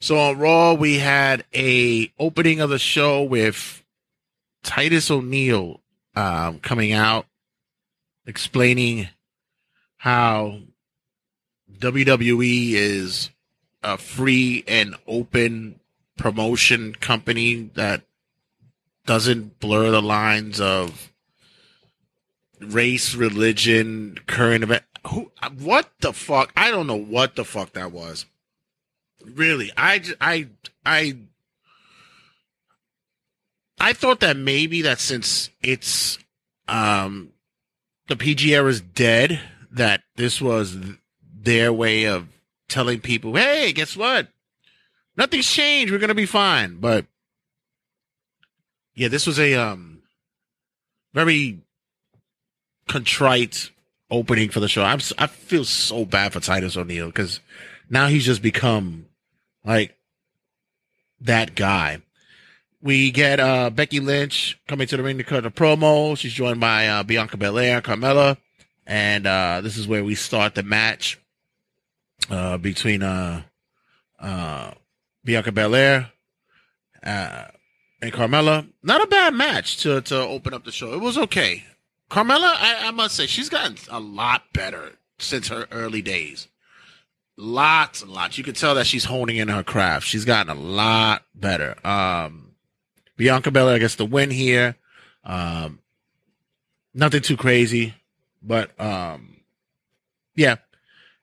So on Raw, we had a opening of the show with Titus O'Neil coming out, explaining how WWE is a free and open promotion company that doesn't blur the lines of race, religion, current event. What the fuck? I don't know what the fuck that was. Really, I thought that maybe that since it's the PG era is dead, that this was their way of telling people, hey, guess what? Nothing's changed. We're gonna be fine. But yeah, this was a very contrite opening for the show. I feel so bad for Titus O'Neil because now he's just become like that guy. We get Becky Lynch coming to the ring to cut a promo. She's joined by Bianca Belair, Carmella, and this is where we start the match between Bianca Belair and Carmella. Not a bad match to open up the show. It was okay. Carmella, I must say, she's gotten a lot better since her early days. Lots and lots. You can tell that she's honing in her craft. She's gotten a lot better. Bianca Belair gets the win here. Nothing too crazy, but yeah,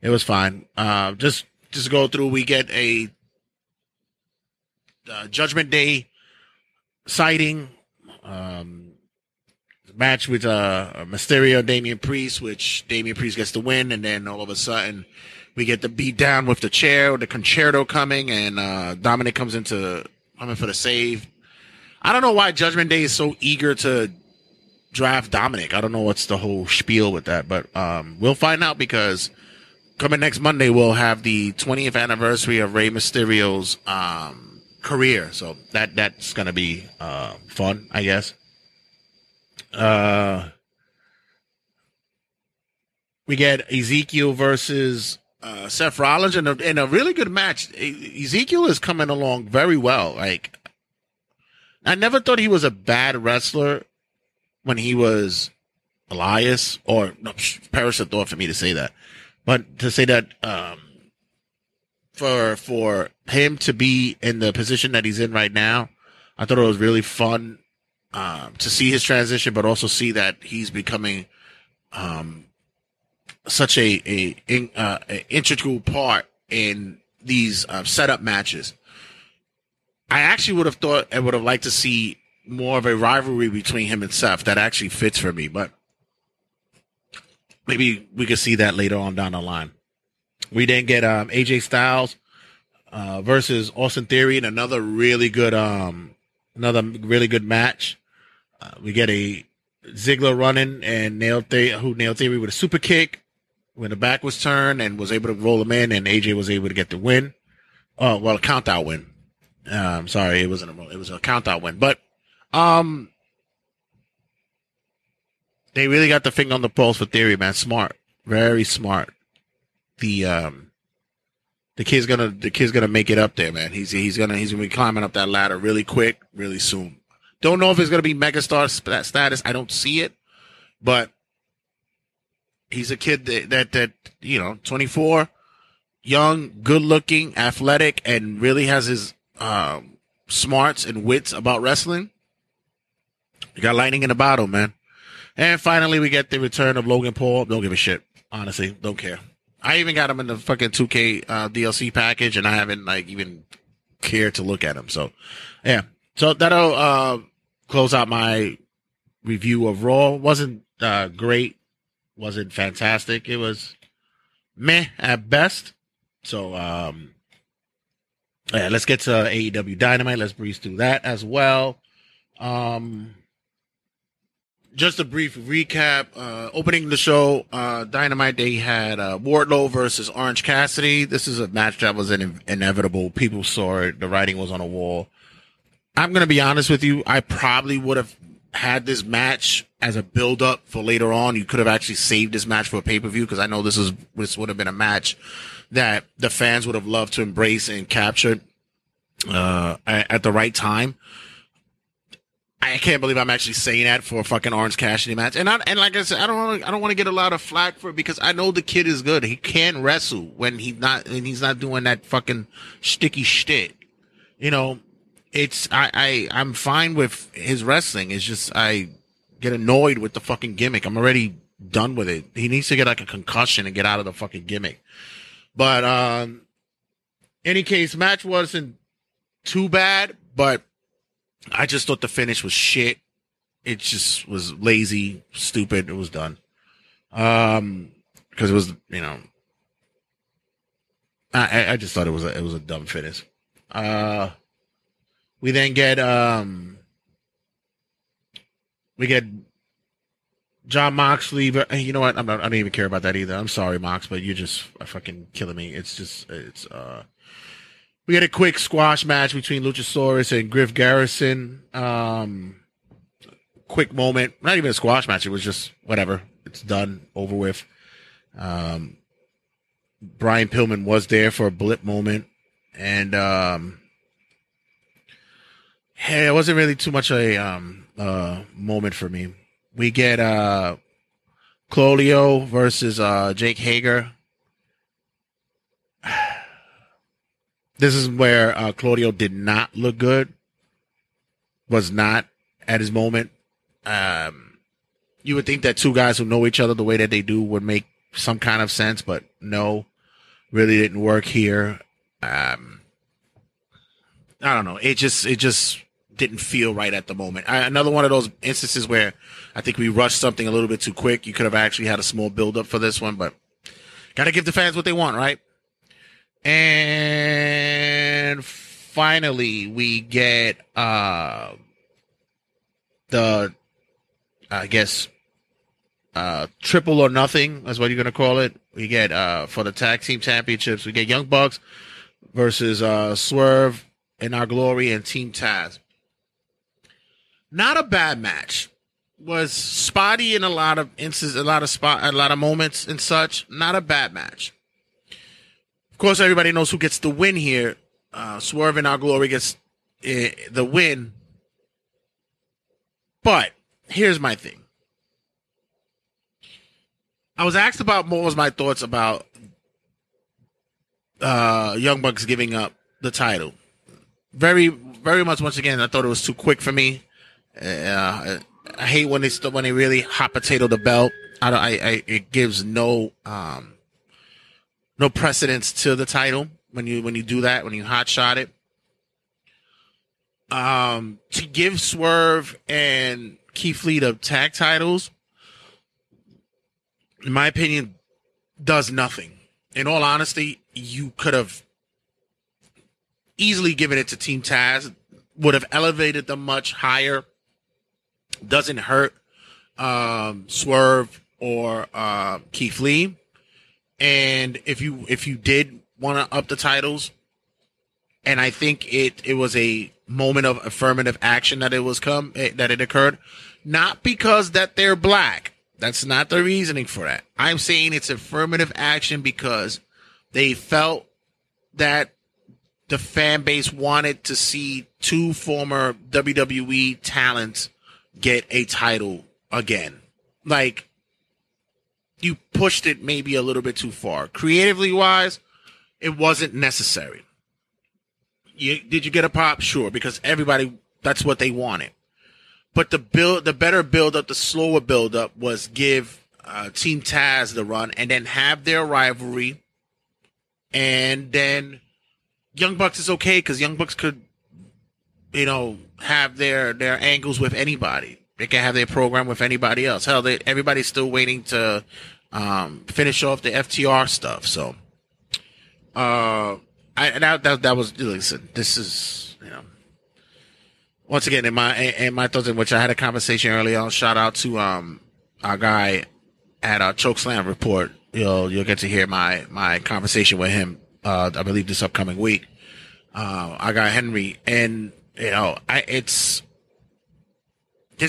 it was fine. Just go through. We get a Judgment Day sighting. Match with Mysterio, Damian Priest, which Damian Priest gets the win, and then all of a sudden we get the beat down with the chair, the concerto coming, and Dominic comes into coming for the save. I don't know why Judgment Day is so eager to draft Dominic. I don't know what's the whole spiel with that, but we'll find out, because coming next Monday we'll have the 20th anniversary of Rey Mysterio's career, so that's gonna be fun, I guess. We get Ezekiel versus Seth Rollins in a really good match. Ezekiel is coming along very well. Like, I never thought he was a bad wrestler when he was Elias, or no, Paris had thought for me to say that, but to say that for him to be in the position that he's in right now, I thought it was really fun. To see his transition, but also see that he's becoming such an integral part in these setup matches. I actually would have thought I would have liked to see more of a rivalry between him and Seth. That actually fits for me, but maybe we could see that later on down the line. We then get AJ Styles versus Austin Theory in another really good match. We get a Ziggler running and nailed Theory with a super kick when the back was turned, and was able to roll him in, and AJ was able to get the win. Oh, well, a count out win. I'm sorry, it wasn't a roll. It was a count out win. But they really got the finger on the pulse for Theory, man. Smart, very smart. The kid's gonna make it up there, man. He's gonna be climbing up that ladder really quick, really soon. Don't know if it's gonna be megastar status. I don't see it, but he's a kid that 24, young, good looking, athletic, and really has his smarts and wits about wrestling. You got lightning in a bottle, man. And finally, we get the return of Logan Paul. Don't give a shit, honestly. Don't care. I even got him in the fucking 2K DLC package, and I haven't even cared to look at him. So, yeah. So that'll close out my review of Raw. Wasn't great. Wasn't fantastic. It was meh at best. So, yeah, let's get to AEW Dynamite. Let's breeze through that as well. Just a brief recap. Opening the show, Dynamite, they had Wardlow versus Orange Cassidy. This is a match that was inevitable. People saw it. The writing was on the wall. I'm going to be honest with you. I probably would have had this match as a build-up for later on. You could have actually saved this match for a pay-per-view, because I know this would have been a match that the fans would have loved to embrace and capture at the right time. I can't believe I'm actually saying that for a fucking Orange Cassidy match. And like I said, I don't want to get a lot of flack for it, because I know the kid is good. He can wrestle when he's not doing that fucking sticky shit. You know, it's I'm fine with his wrestling. It's just I get annoyed with the fucking gimmick. I'm already done with it. He needs to get like a concussion and get out of the fucking gimmick. But any case, match wasn't too bad, but I just thought the finish was shit. It just was lazy, stupid. It was done. Because it was, I just thought it was a dumb finish. We then get John Moxley. You know what? I don't even care about that either. I'm sorry, Mox, but you're just fucking killing me. We had a quick squash match between Luchasaurus and Griff Garrison. Quick moment. Not even a squash match. It was just whatever. It's done, over with. Brian Pillman was there for a blip moment. And it wasn't really too much a moment for me. We get Claudio versus Jake Hager. This is where Claudio did not look good, was not at his moment. You would think that two guys who know each other the way that they do would make some kind of sense, but no, really didn't work here. I don't know. It just didn't feel right at the moment. Another one of those instances where I think we rushed something a little bit too quick. You could have actually had a small build up for this one, but got to give the fans what they want, right? And finally, we get the triple or nothing is what you're going to call it. We get for the tag team championships, we get Young Bucks versus Swerve and Our Glory and Team Taz. Not a bad match. Was spotty in a lot of instances, a lot of moments and such. Not a bad match. Of course, everybody knows who gets the win here. Swerve and Our Glory gets the win. But here's my thing. I was asked about what was my thoughts about Young Bucks giving up the title. Very, very much. Once again, I thought it was too quick for me. I hate when they really hot potato the belt. It gives no precedence to the title when you do that, when you hot shot it. To give Swerve and Keith Lee the tag titles, in my opinion, does nothing. In all honesty, you could have easily given it to Team Taz, would have elevated them much higher. Doesn't hurt Swerve or Keith Lee. And if you did want to up the titles, and I think it was a moment of affirmative action that it occurred, not because that they're black. That's not the reasoning for that. I'm saying it's affirmative action because they felt that the fan base wanted to see two former WWE talents get a title again. Like, you pushed it maybe a little bit too far. Creatively wise, it wasn't necessary. Did you get a pop? Sure, because everybody, that's what they wanted. But the better build-up, the slower build-up was give Team Taz the run and then have their rivalry. And then Young Bucks is okay because Young Bucks could, have their angles with anybody. They can have their program with anybody else. Hell, everybody's still waiting to finish off the FTR stuff. So that was, listen, this is, once again, in my thoughts, in which I had a conversation earlier on, shout out to our guy at our Chokeslam Report. You'll get to hear my conversation with him, I believe this upcoming week. Our guy Henry. And, there's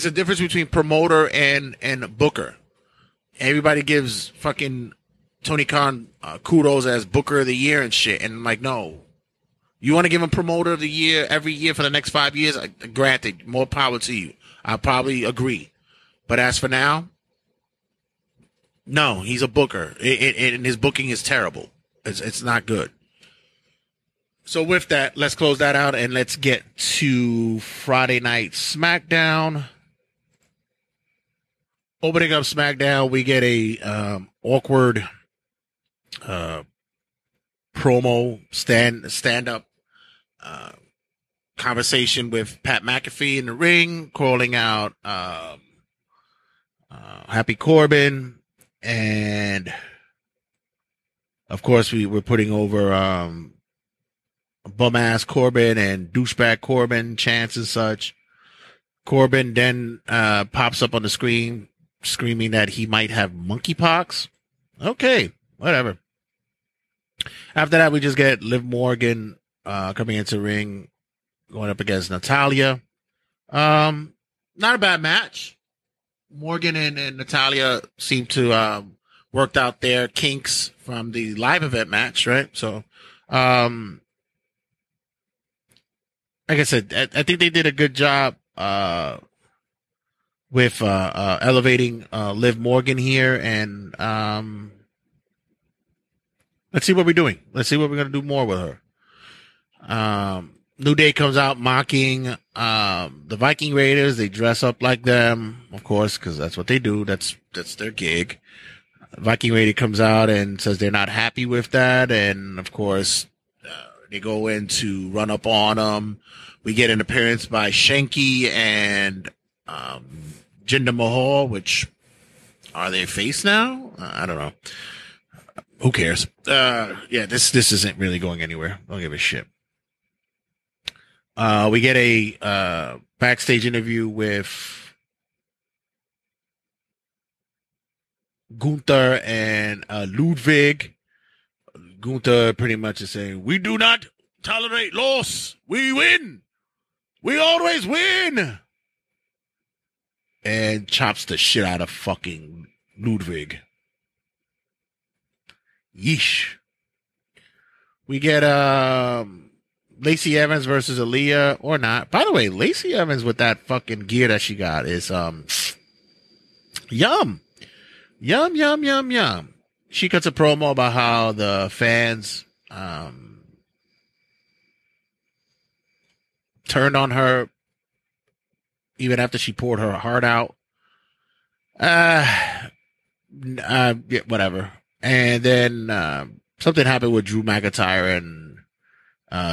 a difference between promoter and booker. Everybody gives fucking Tony Khan kudos as Booker of the Year and shit. And I'm like, no. You want to give him Promoter of the Year every year for the next 5 years? Granted, more power to you. I probably agree. But as for now, no, he's a booker. And his booking is terrible. It's not good. So with that, let's close that out and let's get to Friday Night SmackDown. Opening up SmackDown, we get a awkward promo stand-up conversation with Pat McAfee in the ring, calling out Happy Corbin, and of course we were putting over bum-ass Corbin and douchebag Corbin chants and such. Corbin then pops up on the screen screaming that he might have monkeypox. Okay, whatever. After that, we just get Liv Morgan coming into the ring, going up against Natalya. Not a bad match. Morgan and Natalya seem to worked out their kinks from the live event match, right? So, like I said, I think they did a good job with elevating Liv Morgan here, and let's see what we're doing. Let's see what we're going to do more with her. New Day comes out mocking the Viking Raiders. They dress up like them, of course, because that's what they do. That's their gig. Viking Raider comes out and says they're not happy with that. And, of course, They go in to run up on them. We get an appearance by Shanky and Jinder Mahal, which are they face now? I don't know. Who cares? Yeah, this isn't really going anywhere. Don't give a shit. We get a backstage interview with Gunther and Ludwig. Gunther pretty much is saying, "We do not tolerate loss. We win. We always win." And chops the shit out of fucking Ludwig. Yeesh. We get Lacey Evans versus Aaliyah or not. By the way, Lacey Evans with that fucking gear that she got is yum. Yum, yum, yum, yum. She cuts a promo about how the fans turned on her even after she poured her heart out. Yeah, whatever. And then something happened with Drew McIntyre and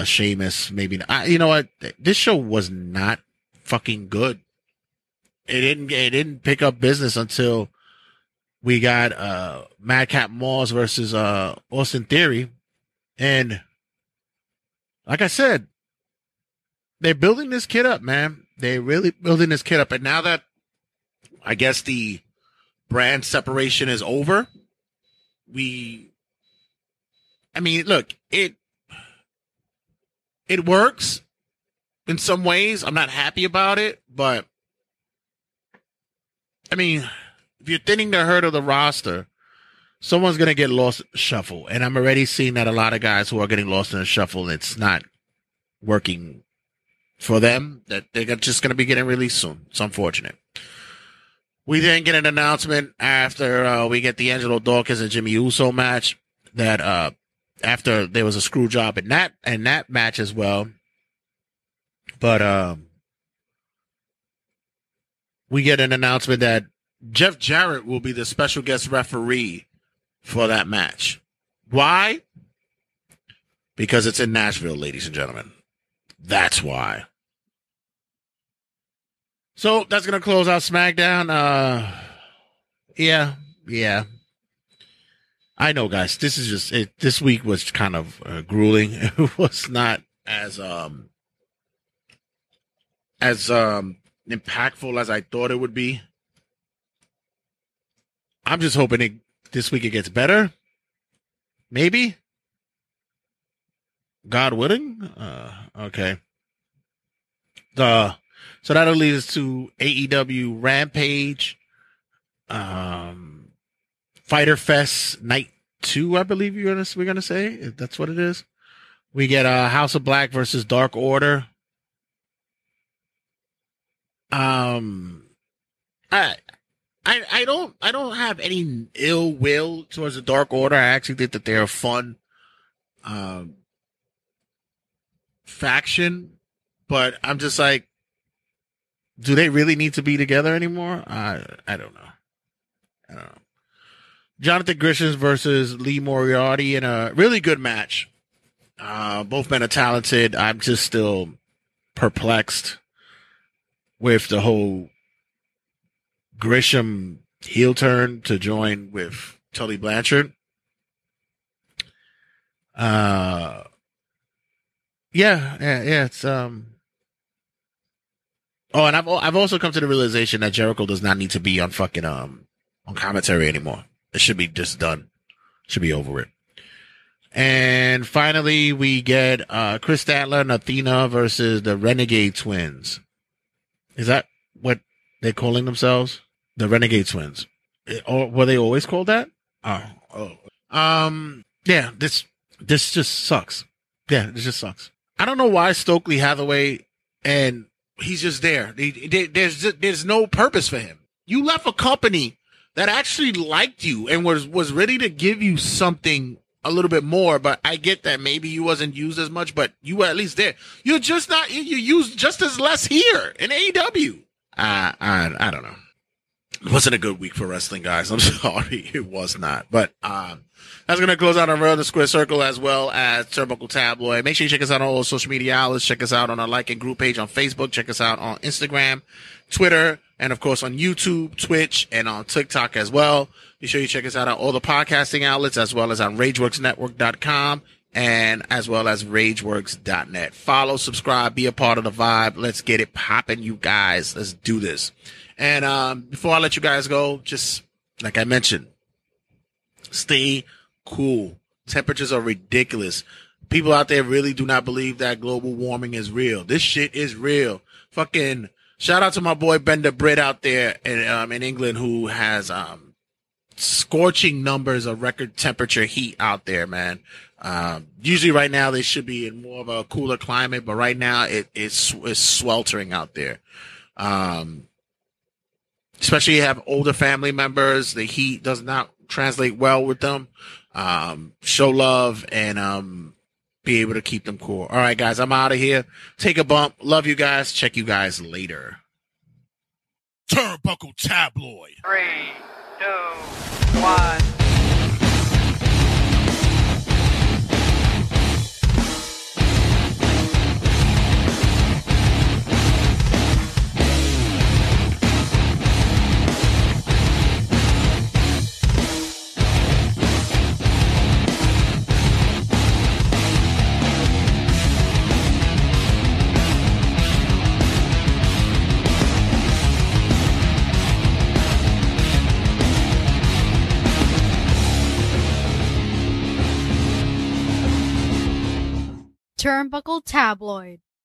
Sheamus. Maybe not. You know what? This show was not fucking good. It didn't pick up business until we got Madcap Moss versus Austin Theory, and like I said, they're building this kid up, man. They're really building this kid up, and now that I guess the brand separation is over. I mean, look, it works in some ways. I'm not happy about it, but I mean, if you're thinning the herd of the roster, someone's going to get lost in the shuffle. And I'm already seeing that a lot of guys who are getting lost in the shuffle, it's not working for them, that they're just going to be getting released soon. It's unfortunate. We then get an announcement after we get the Angelo Dawkins and Jimmy Uso match that after there was a screw job in that match as well. But we get an announcement that Jeff Jarrett will be the special guest referee for that match. Why? Because it's in Nashville, ladies and gentlemen. That's why. So that's going to close out SmackDown. Yeah. I know, guys. This is just it. This week was kind of grueling. It was not as impactful as I thought it would be. I'm just hoping this week it gets better. Maybe. God willing. Okay. So that'll lead us to AEW Rampage, Fyter Fest Night 2, I believe we're going to say. If that's what it is. We get House of Black versus Dark Order. I don't have any ill will towards the Dark Order. I actually think that they're a fun faction, but I'm just like, do they really need to be together anymore? I don't know. Jonathan Grisham versus Lee Moriarty in a really good match. Both men are talented. I'm just still perplexed with the whole Grisham heel turn to join with Tully Blanchard. Yeah. It's Oh, and I've also come to the realization that Jericho does not need to be on fucking on commentary anymore. It should be just done. It should be over it. And finally, we get Chris Statler and Athena versus the Renegade Twins. Is that what they're calling themselves? The Renegade Twins. Or were they always called that? Oh. Yeah. This just sucks. Yeah. This just sucks. I don't know why Stokely Hathaway and he's just there. There's no purpose for him. You left a company that actually liked you and was ready to give you something a little bit more. But I get that maybe you wasn't used as much, but you were at least there. You're just not. You're used just as less here in AEW. I don't know. It wasn't a good week for wrestling, guys. I'm sorry. It was not. But that's going to close out on Royal and Square Circle as well as Turnbuckle Tabloid. Make sure you check us out on all social media outlets. Check us out on our like and group page on Facebook. Check us out on Instagram, Twitter, and, of course, on YouTube, Twitch, and on TikTok as well. Be sure you check us out on all the podcasting outlets as well as on RageWorksNetwork.com and as well as RageWorks.net. Follow, subscribe, be a part of the vibe. Let's get it popping, you guys. Let's do this. And before I let you guys go, just like I mentioned, stay cool. Temperatures are ridiculous. People out there really do not believe that global warming is real. This shit is real. Fucking shout out to my boy Bender Britt out there in England who has scorching numbers of record temperature heat out there, man. Usually right now they should be in more of a cooler climate, but right now it's sweltering out there. Especially you have older family members, the heat does not translate well with them. Show love and be able to keep them cool. All right, guys, I'm out of here. Take a bump. Love you guys. Check you guys later. Turnbuckle Tabloid. 3, 2, 1. Turnbuckle Tabloid.